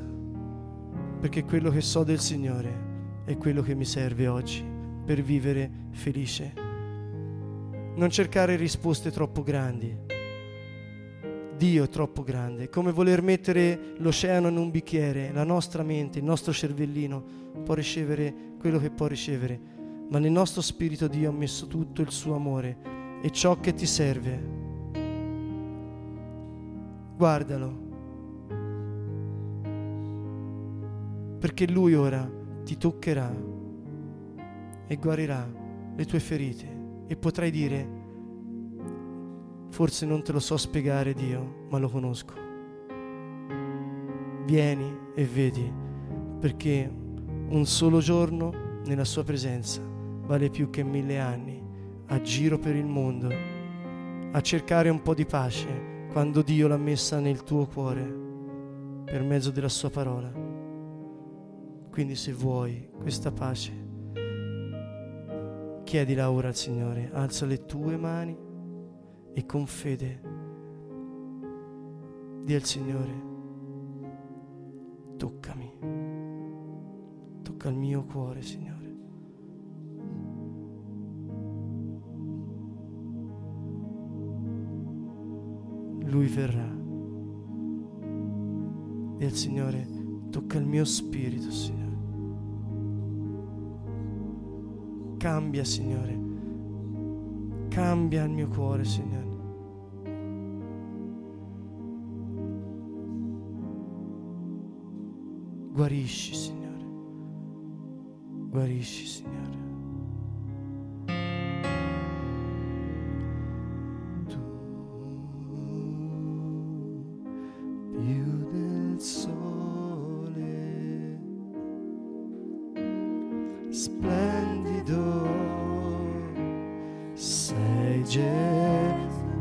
perché quello che so del Signore è quello che mi serve oggi per vivere felice. Non cercare risposte troppo grandi. Dio è troppo grande. È come voler mettere l'oceano in un bicchiere. La nostra mente, il nostro cervellino può ricevere quello che può ricevere, ma nel nostro spirito Dio ha messo tutto il suo amore e ciò che ti serve. Guardalo, perché Lui ora ti toccherà e guarirà le tue ferite e potrai dire: forse non te lo so spiegare Dio, ma lo conosco. Vieni e vedi, perché un solo giorno nella sua presenza vale più che 1000 anni a giro per il mondo a cercare un po' di pace quando Dio l'ha messa nel tuo cuore per mezzo della sua parola. Quindi se vuoi questa pace, chiedila ora al Signore, alza le tue mani e con fede di al Signore: toccami, tocca il mio cuore, Signore. Lui verrà. E al Signore: tocca il mio spirito, Signore. Cambia, Signore. Cambia il mio cuore, Signore. Guarisci, Signore. Guarisci, Signore.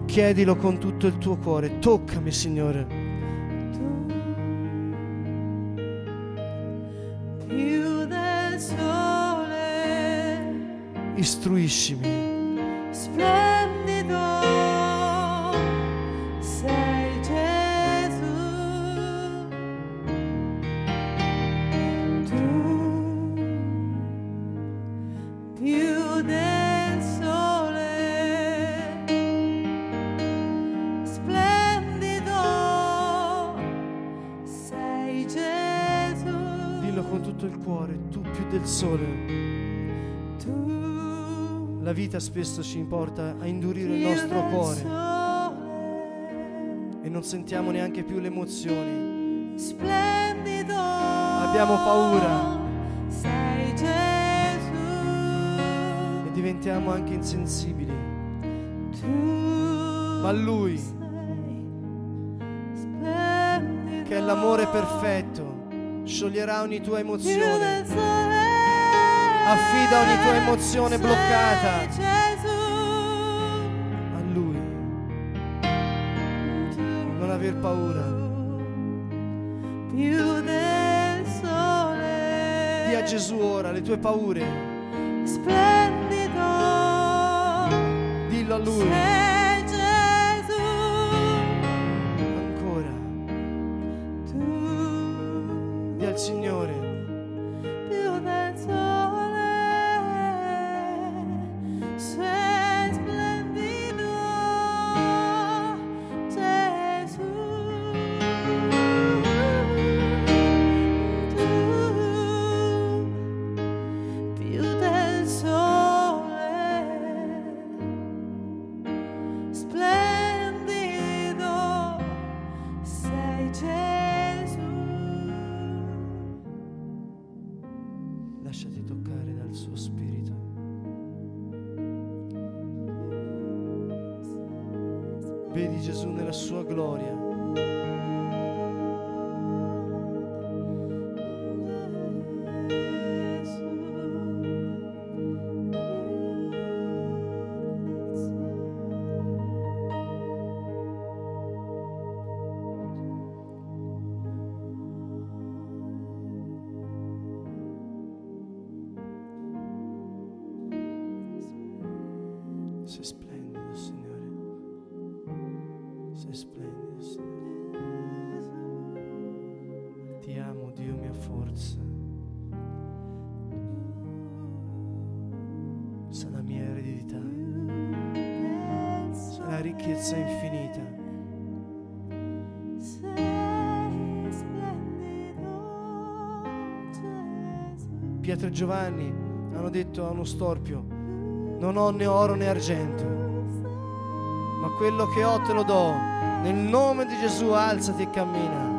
Chiedilo con tutto il tuo cuore: toccami, Signore. Più del sole. Istruiscimi. Splendido sei Gesù. Tu più del sole. Il cuore, tu più del sole. Tu, la vita spesso ci importa a indurire il nostro cuore e non sentiamo neanche più le emozioni. Splendido, abbiamo paura, sei Gesù, e diventiamo anche insensibili. Ma Lui, che è l'amore perfetto, scioglierà ogni tua emozione, affida ogni tua emozione bloccata a Lui. Non aver paura. Più del sole. Dì a Gesù ora le tue paure. Splendido. Dillo a Lui. Signore, più del sole, sei splendido, Gesù. Tu, più del sole, splendido, sei Gesù. Lasciati toccare dal suo spirito. Vedi Gesù nella sua gloria. Sei splendido, Signore. Sei splendido, Signore. Ti amo, Dio mia forza. sono la mia eredità, sono la ricchezza infinita. Pietro e Giovanni hanno detto a uno storpio: non ho né oro né argento, ma quello che ho te lo do, nel nome di Gesù alzati e cammina.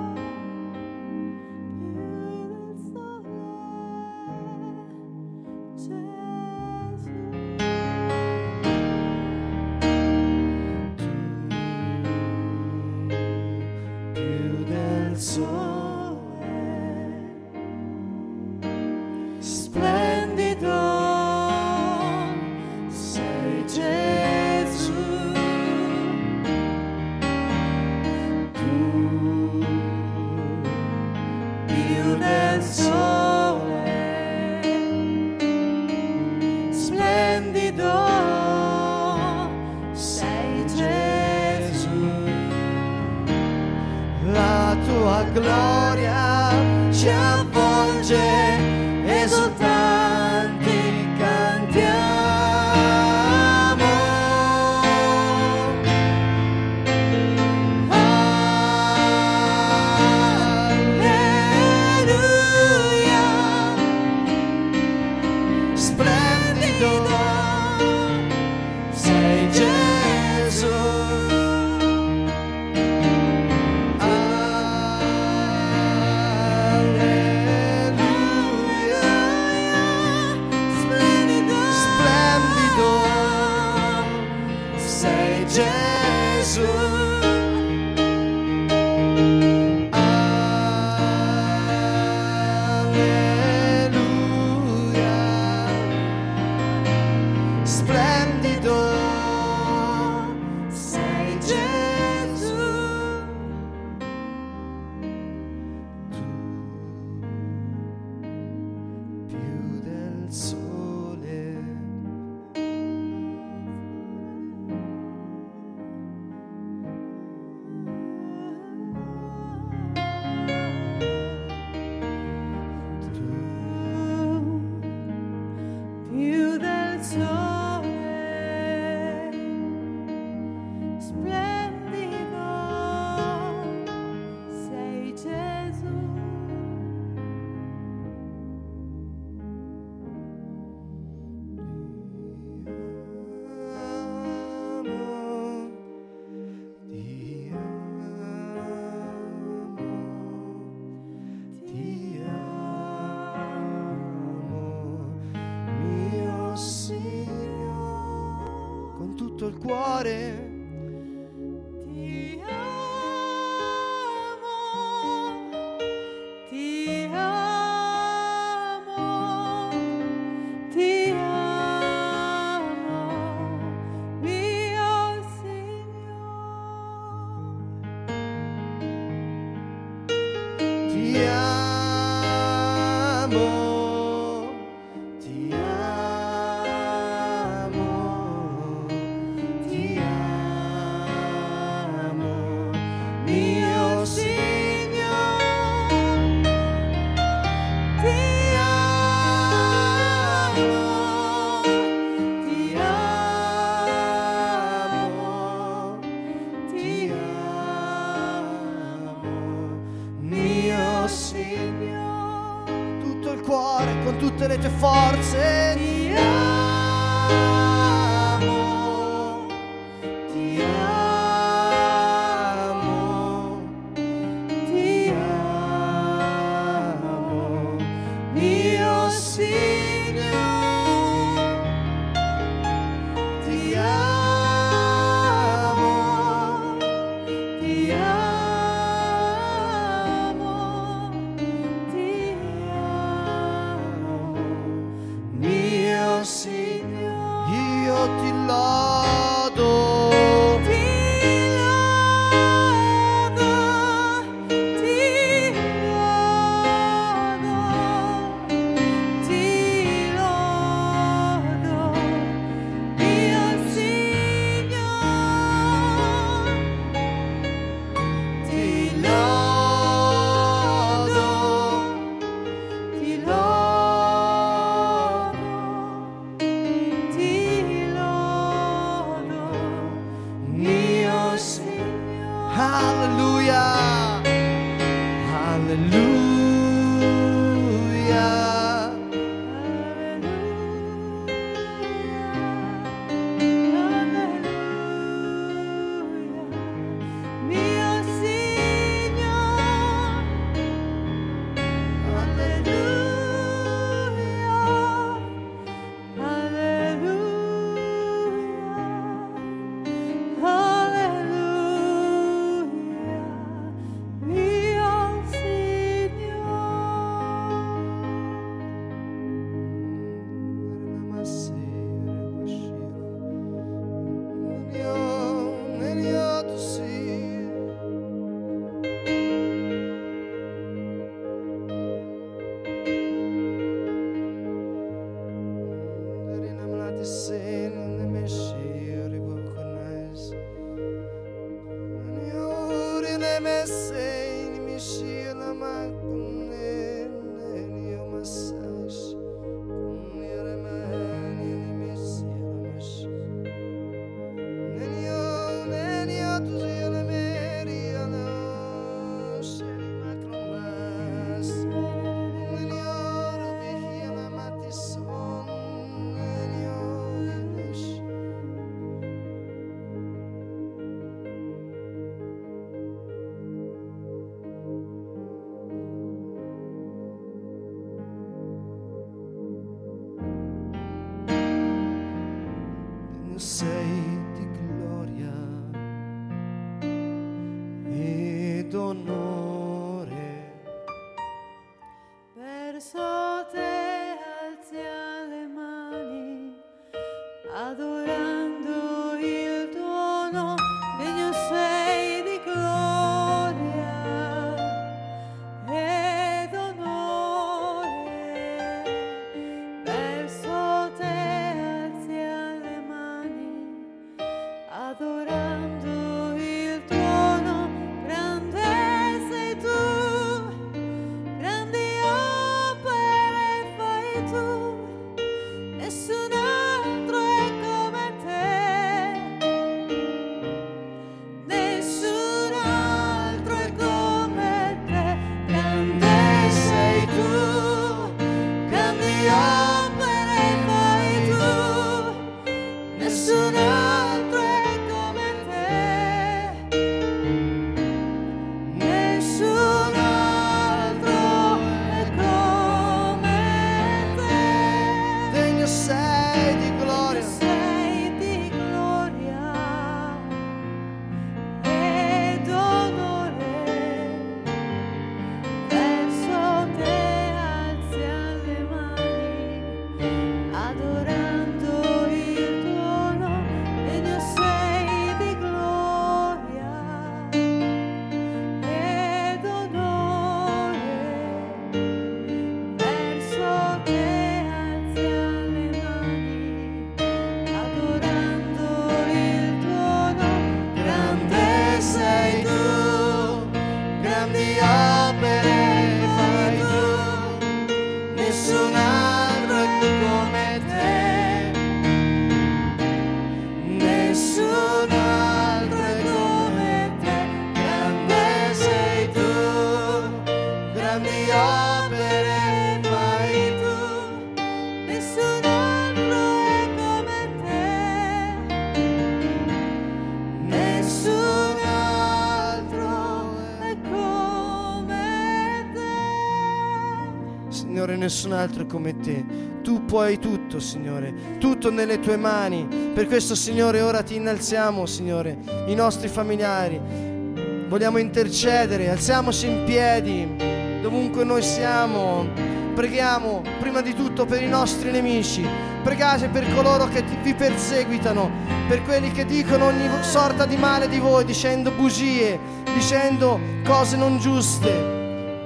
sei di gloria ed onore. Verso te alziamo le mani, adorando il tuo nome. Degno sei di gloria ed onore. Verso te alziamo le mani, adorando il tuo nome. Grande sei tu, grandi opere fai tu, nessun altro è come te, nessun altro è come te. Grande sei tu, grandi opere fai tu, nessun altro è come te, nessun altro è come te. Degno sei di gloria, sei di gloria ed onore. Verso te alziamo le mani, adorando il tuo nome. Degno sei di gloria ed onore. Verso te alziamo le mani, adorando il tuo nome. Grande sei tu, grandi opere fai tu, nessun altro è come te, nessun altro è come te. Grande sei tu, grandi opere fai tu, nessun altro è come te, nessun altro è come te. Signore, nessun altro come te. Tu puoi tutto, Signore, tutto nelle tue mani. Per questo, Signore, ora ti innalziamo, Signore, i nostri familiari. Vogliamo intercedere, alziamoci in piedi, dovunque noi siamo. Preghiamo prima di tutto per i nostri nemici. Pregate per coloro che vi perseguitano, per quelli che dicono ogni sorta di male di voi, dicendo bugie, dicendo cose non giuste.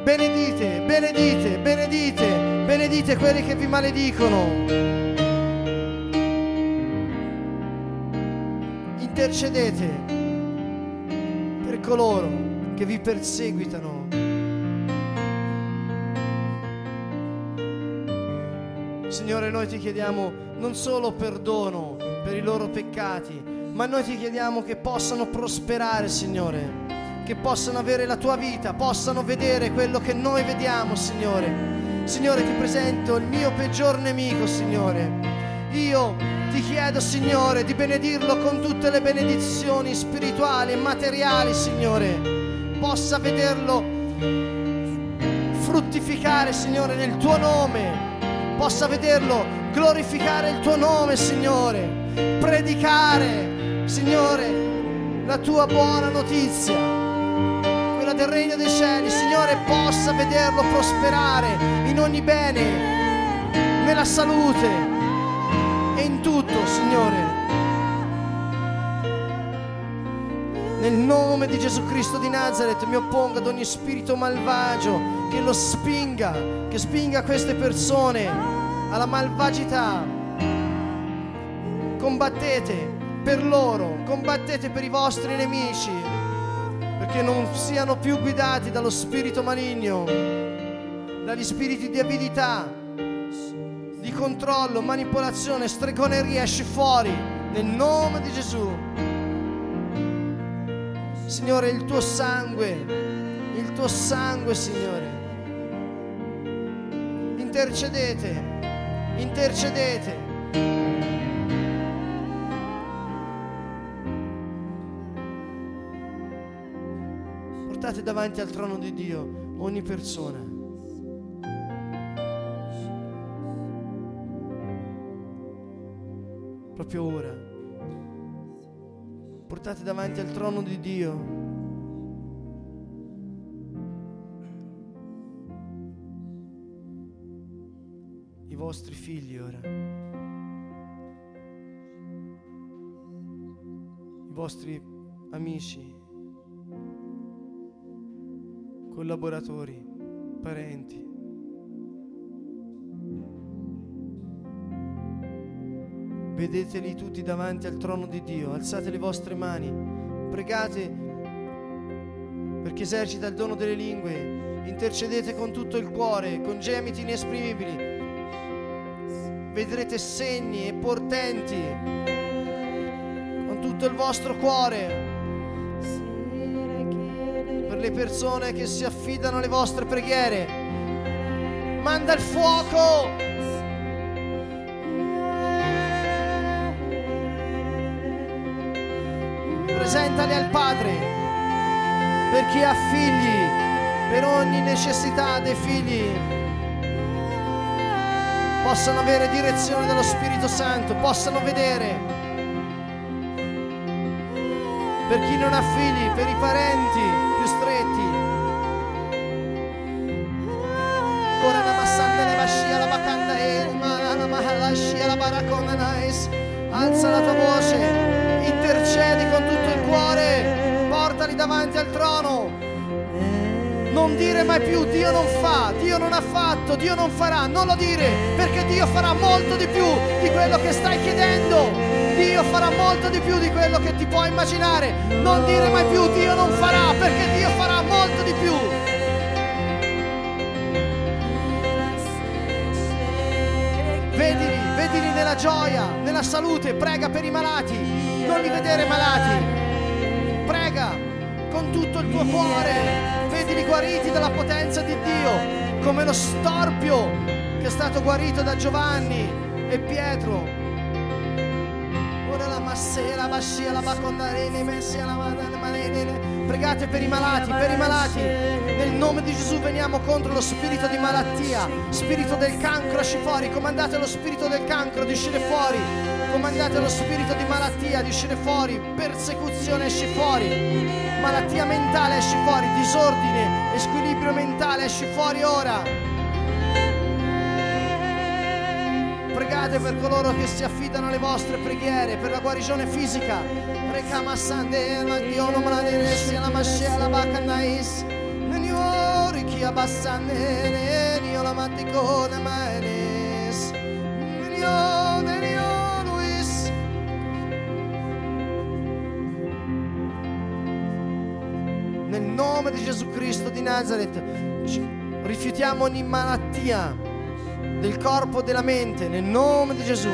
Benedite, benedite, benedite, benedite quelli che vi maledicono. Intercedete per coloro che vi perseguitano. Signore, noi ti chiediamo non solo perdono per i loro peccati, ma noi ti chiediamo che possano prosperare, Signore, che possano avere la tua vita, possano vedere quello che noi vediamo, Signore. Signore, ti presento il mio peggior nemico, Signore. Io ti chiedo, Signore, di benedirlo con tutte le benedizioni spirituali e materiali, Signore. Possa vederlo fruttificare, Signore, nel tuo nome. Possa vederlo glorificare il tuo nome, Signore. Predicare, Signore, la tua buona notizia, del Regno dei Cieli, Signore, possa vederlo prosperare in ogni bene, nella salute e in tutto, Signore. Nel nome di Gesù Cristo di Nazareth mi oppongo ad ogni spirito malvagio che lo spinga, che spinga queste persone alla malvagità. Combattete per loro, combattete per i vostri nemici, perché non siano più guidati dallo spirito maligno, dagli spiriti di avidità, di controllo, manipolazione, stregoneria. Esci fuori nel nome di Gesù. Signore, il tuo sangue, Signore. Intercedete, intercedete. Portate davanti al trono di Dio ogni persona. Proprio ora portate davanti al trono di Dio. I vostri figli ora, i vostri amici, collaboratori, parenti. Vedeteli tutti davanti al trono di Dio, alzate le vostre mani, pregate perché esercita il dono delle lingue, intercedete con tutto il cuore, con gemiti inesprimibili, vedrete segni e portenti con tutto il vostro cuore per le persone che si affidano alle vostre preghiere. Manda il fuoco! Presentali al Padre per chi ha figli, per ogni necessità dei figli, possano avere direzione dello Spirito Santo, possano vedere. Per chi non ha figli, per i parenti più stretti. Ora la massanda la bascia la bacanda e la mahalascia la baracona nais. Alza la tua voce. Intercedi con tutto il cuore, portali davanti al trono. Non dire mai più Dio non fa, Dio non ha fatto, Dio non farà. Non lo dire, perché Dio farà molto di più di quello che stai chiedendo. Dio farà molto di più di quello che ti puoi immaginare. Non dire mai più Dio non farà, perché Dio farà molto di più. Vedili nella gioia, nella salute. Prega per i malati, non li vedere malati, prega con tutto il tuo cuore, vedili guariti dalla potenza di Dio, come lo storpio che è stato guarito da Giovanni e Pietro. Ora la massera, bascia, la bacondarene, messia, la manene, pregate per i malati, nel nome di Gesù veniamo contro lo spirito di malattia, spirito del cancro, esci fuori, comandate lo spirito del cancro di uscire fuori. Comandate lo spirito di malattia di uscire fuori, persecuzione esci fuori, malattia mentale esci fuori, disordine, squilibrio mentale esci fuori ora. Pregate per coloro che si affidano alle vostre preghiere, per la guarigione fisica. Recama sandela, Dio non maladenessi, la mascella bacanais, neniori chi abbassane, io la matticone maenes, neniori. Nel nome di Gesù Cristo di Nazareth rifiutiamo ogni malattia del corpo e della mente, nel nome di Gesù.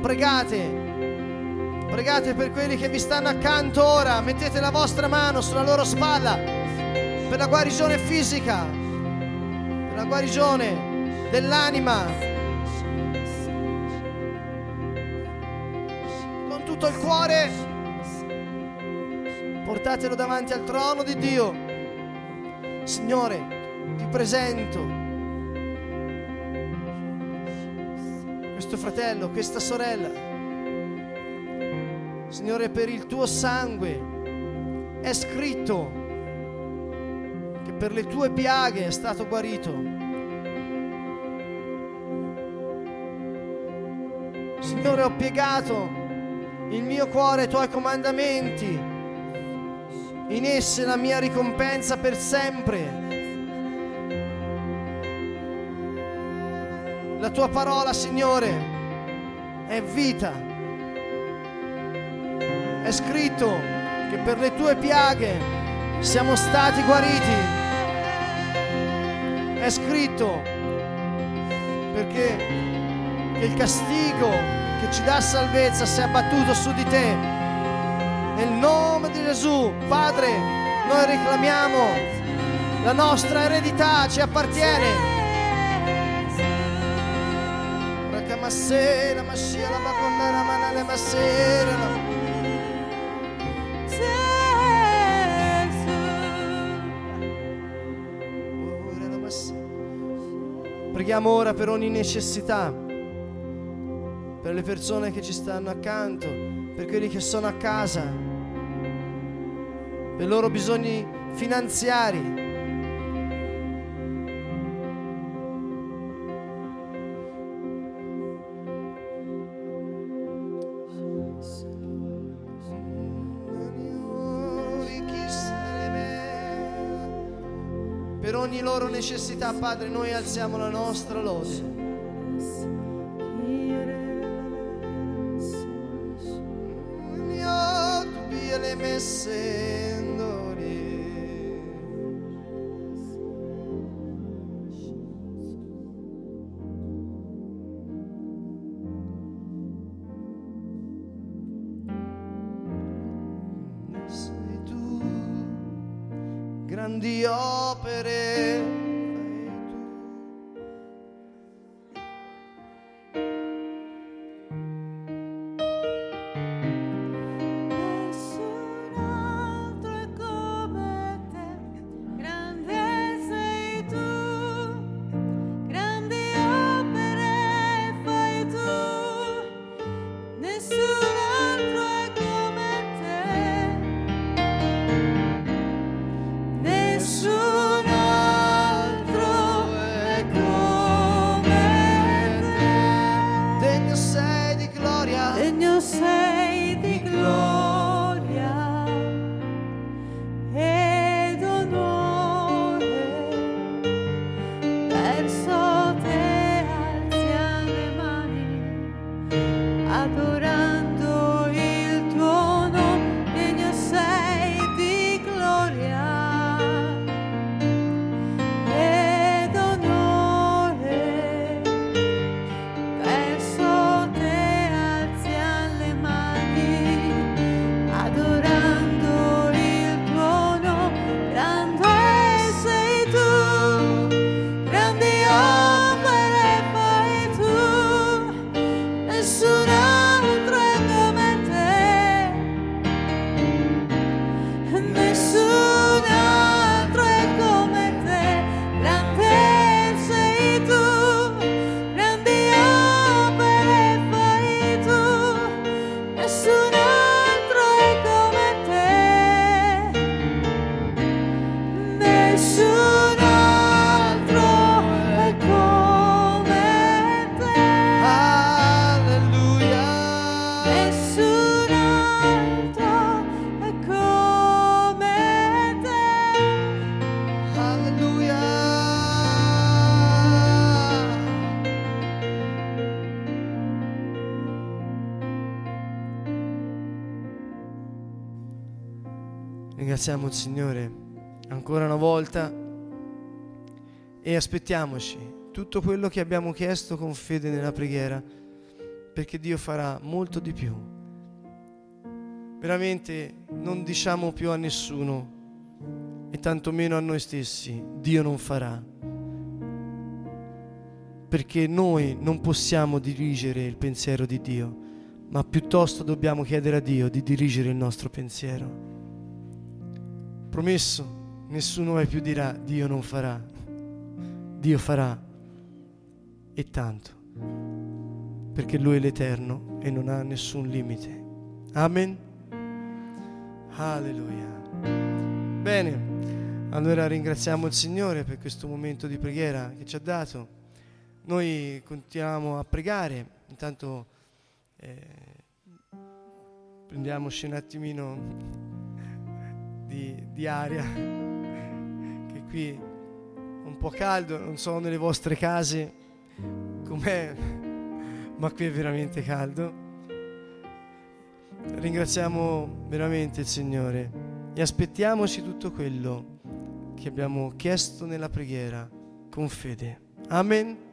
Pregate per quelli che vi stanno accanto ora, mettete la vostra mano sulla loro spalla per la guarigione fisica, per la guarigione dell'anima, con tutto il cuore. Portatelo davanti al trono di Dio. Signore, ti presento questo fratello, questa sorella. Signore, per il tuo sangue è scritto che per le tue piaghe è stato guarito. Signore, ho piegato il mio cuore ai tuoi comandamenti. In esse la mia ricompensa per sempre. La tua parola, Signore, è vita. È scritto che per le tue piaghe siamo stati guariti. È scritto perché il castigo che ci dà salvezza si è abbattuto su di te. Nel nome di Gesù, Padre, noi reclamiamo la nostra eredità, ci appartiene. Preghiamo ora per ogni necessità, per le persone che ci stanno accanto, per quelli che sono a casa, per i loro bisogni finanziari. Per ogni loro necessità, Padre, noi alziamo la nostra lode. Grandi opere fai tu. Nessun altro è come te, grande sei tu, grandi opere fai tu, nessun altro è come te. Nessun altro è come te. Degno sei di gloria, degno sei di gloria ed onore. Verso te alziamo le mani, adorando il tuo nome. Degno sei di gloria ed onore, verso te alziamo le mani, adorando il tuo nome. Grande sei tu, grandi opere fai tu, nessun altro è come te, nessun altro è come te, grande sei tu, grandi opere fai tu, nessun altro è come te. Nessun altro è come te, Alleluia. nessun altro è come te. Alleluia. Ringraziamo il Signore ancora una volta e aspettiamoci tutto quello che abbiamo chiesto con fede nella preghiera, perché Dio farà molto di più. Veramente non diciamo più a nessuno e tantomeno a noi stessi: Dio non farà, perché noi non possiamo dirigere il pensiero di Dio, ma piuttosto dobbiamo chiedere a Dio di dirigere il nostro pensiero. Promesso, nessuno mai più dirà Dio non farà. Dio farà, e tanto, perché Lui è l'Eterno e non ha nessun limite. Amen. Alleluia. Bene, allora ringraziamo il Signore per questo momento di preghiera che ci ha dato. Noi continuiamo a pregare, intanto prendiamoci un attimino di aria, che qui è un po' caldo, non so nelle vostre case com'è, ma qui è veramente caldo. Ringraziamo veramente il Signore e aspettiamoci tutto quello che abbiamo chiesto nella preghiera con fede. Amen.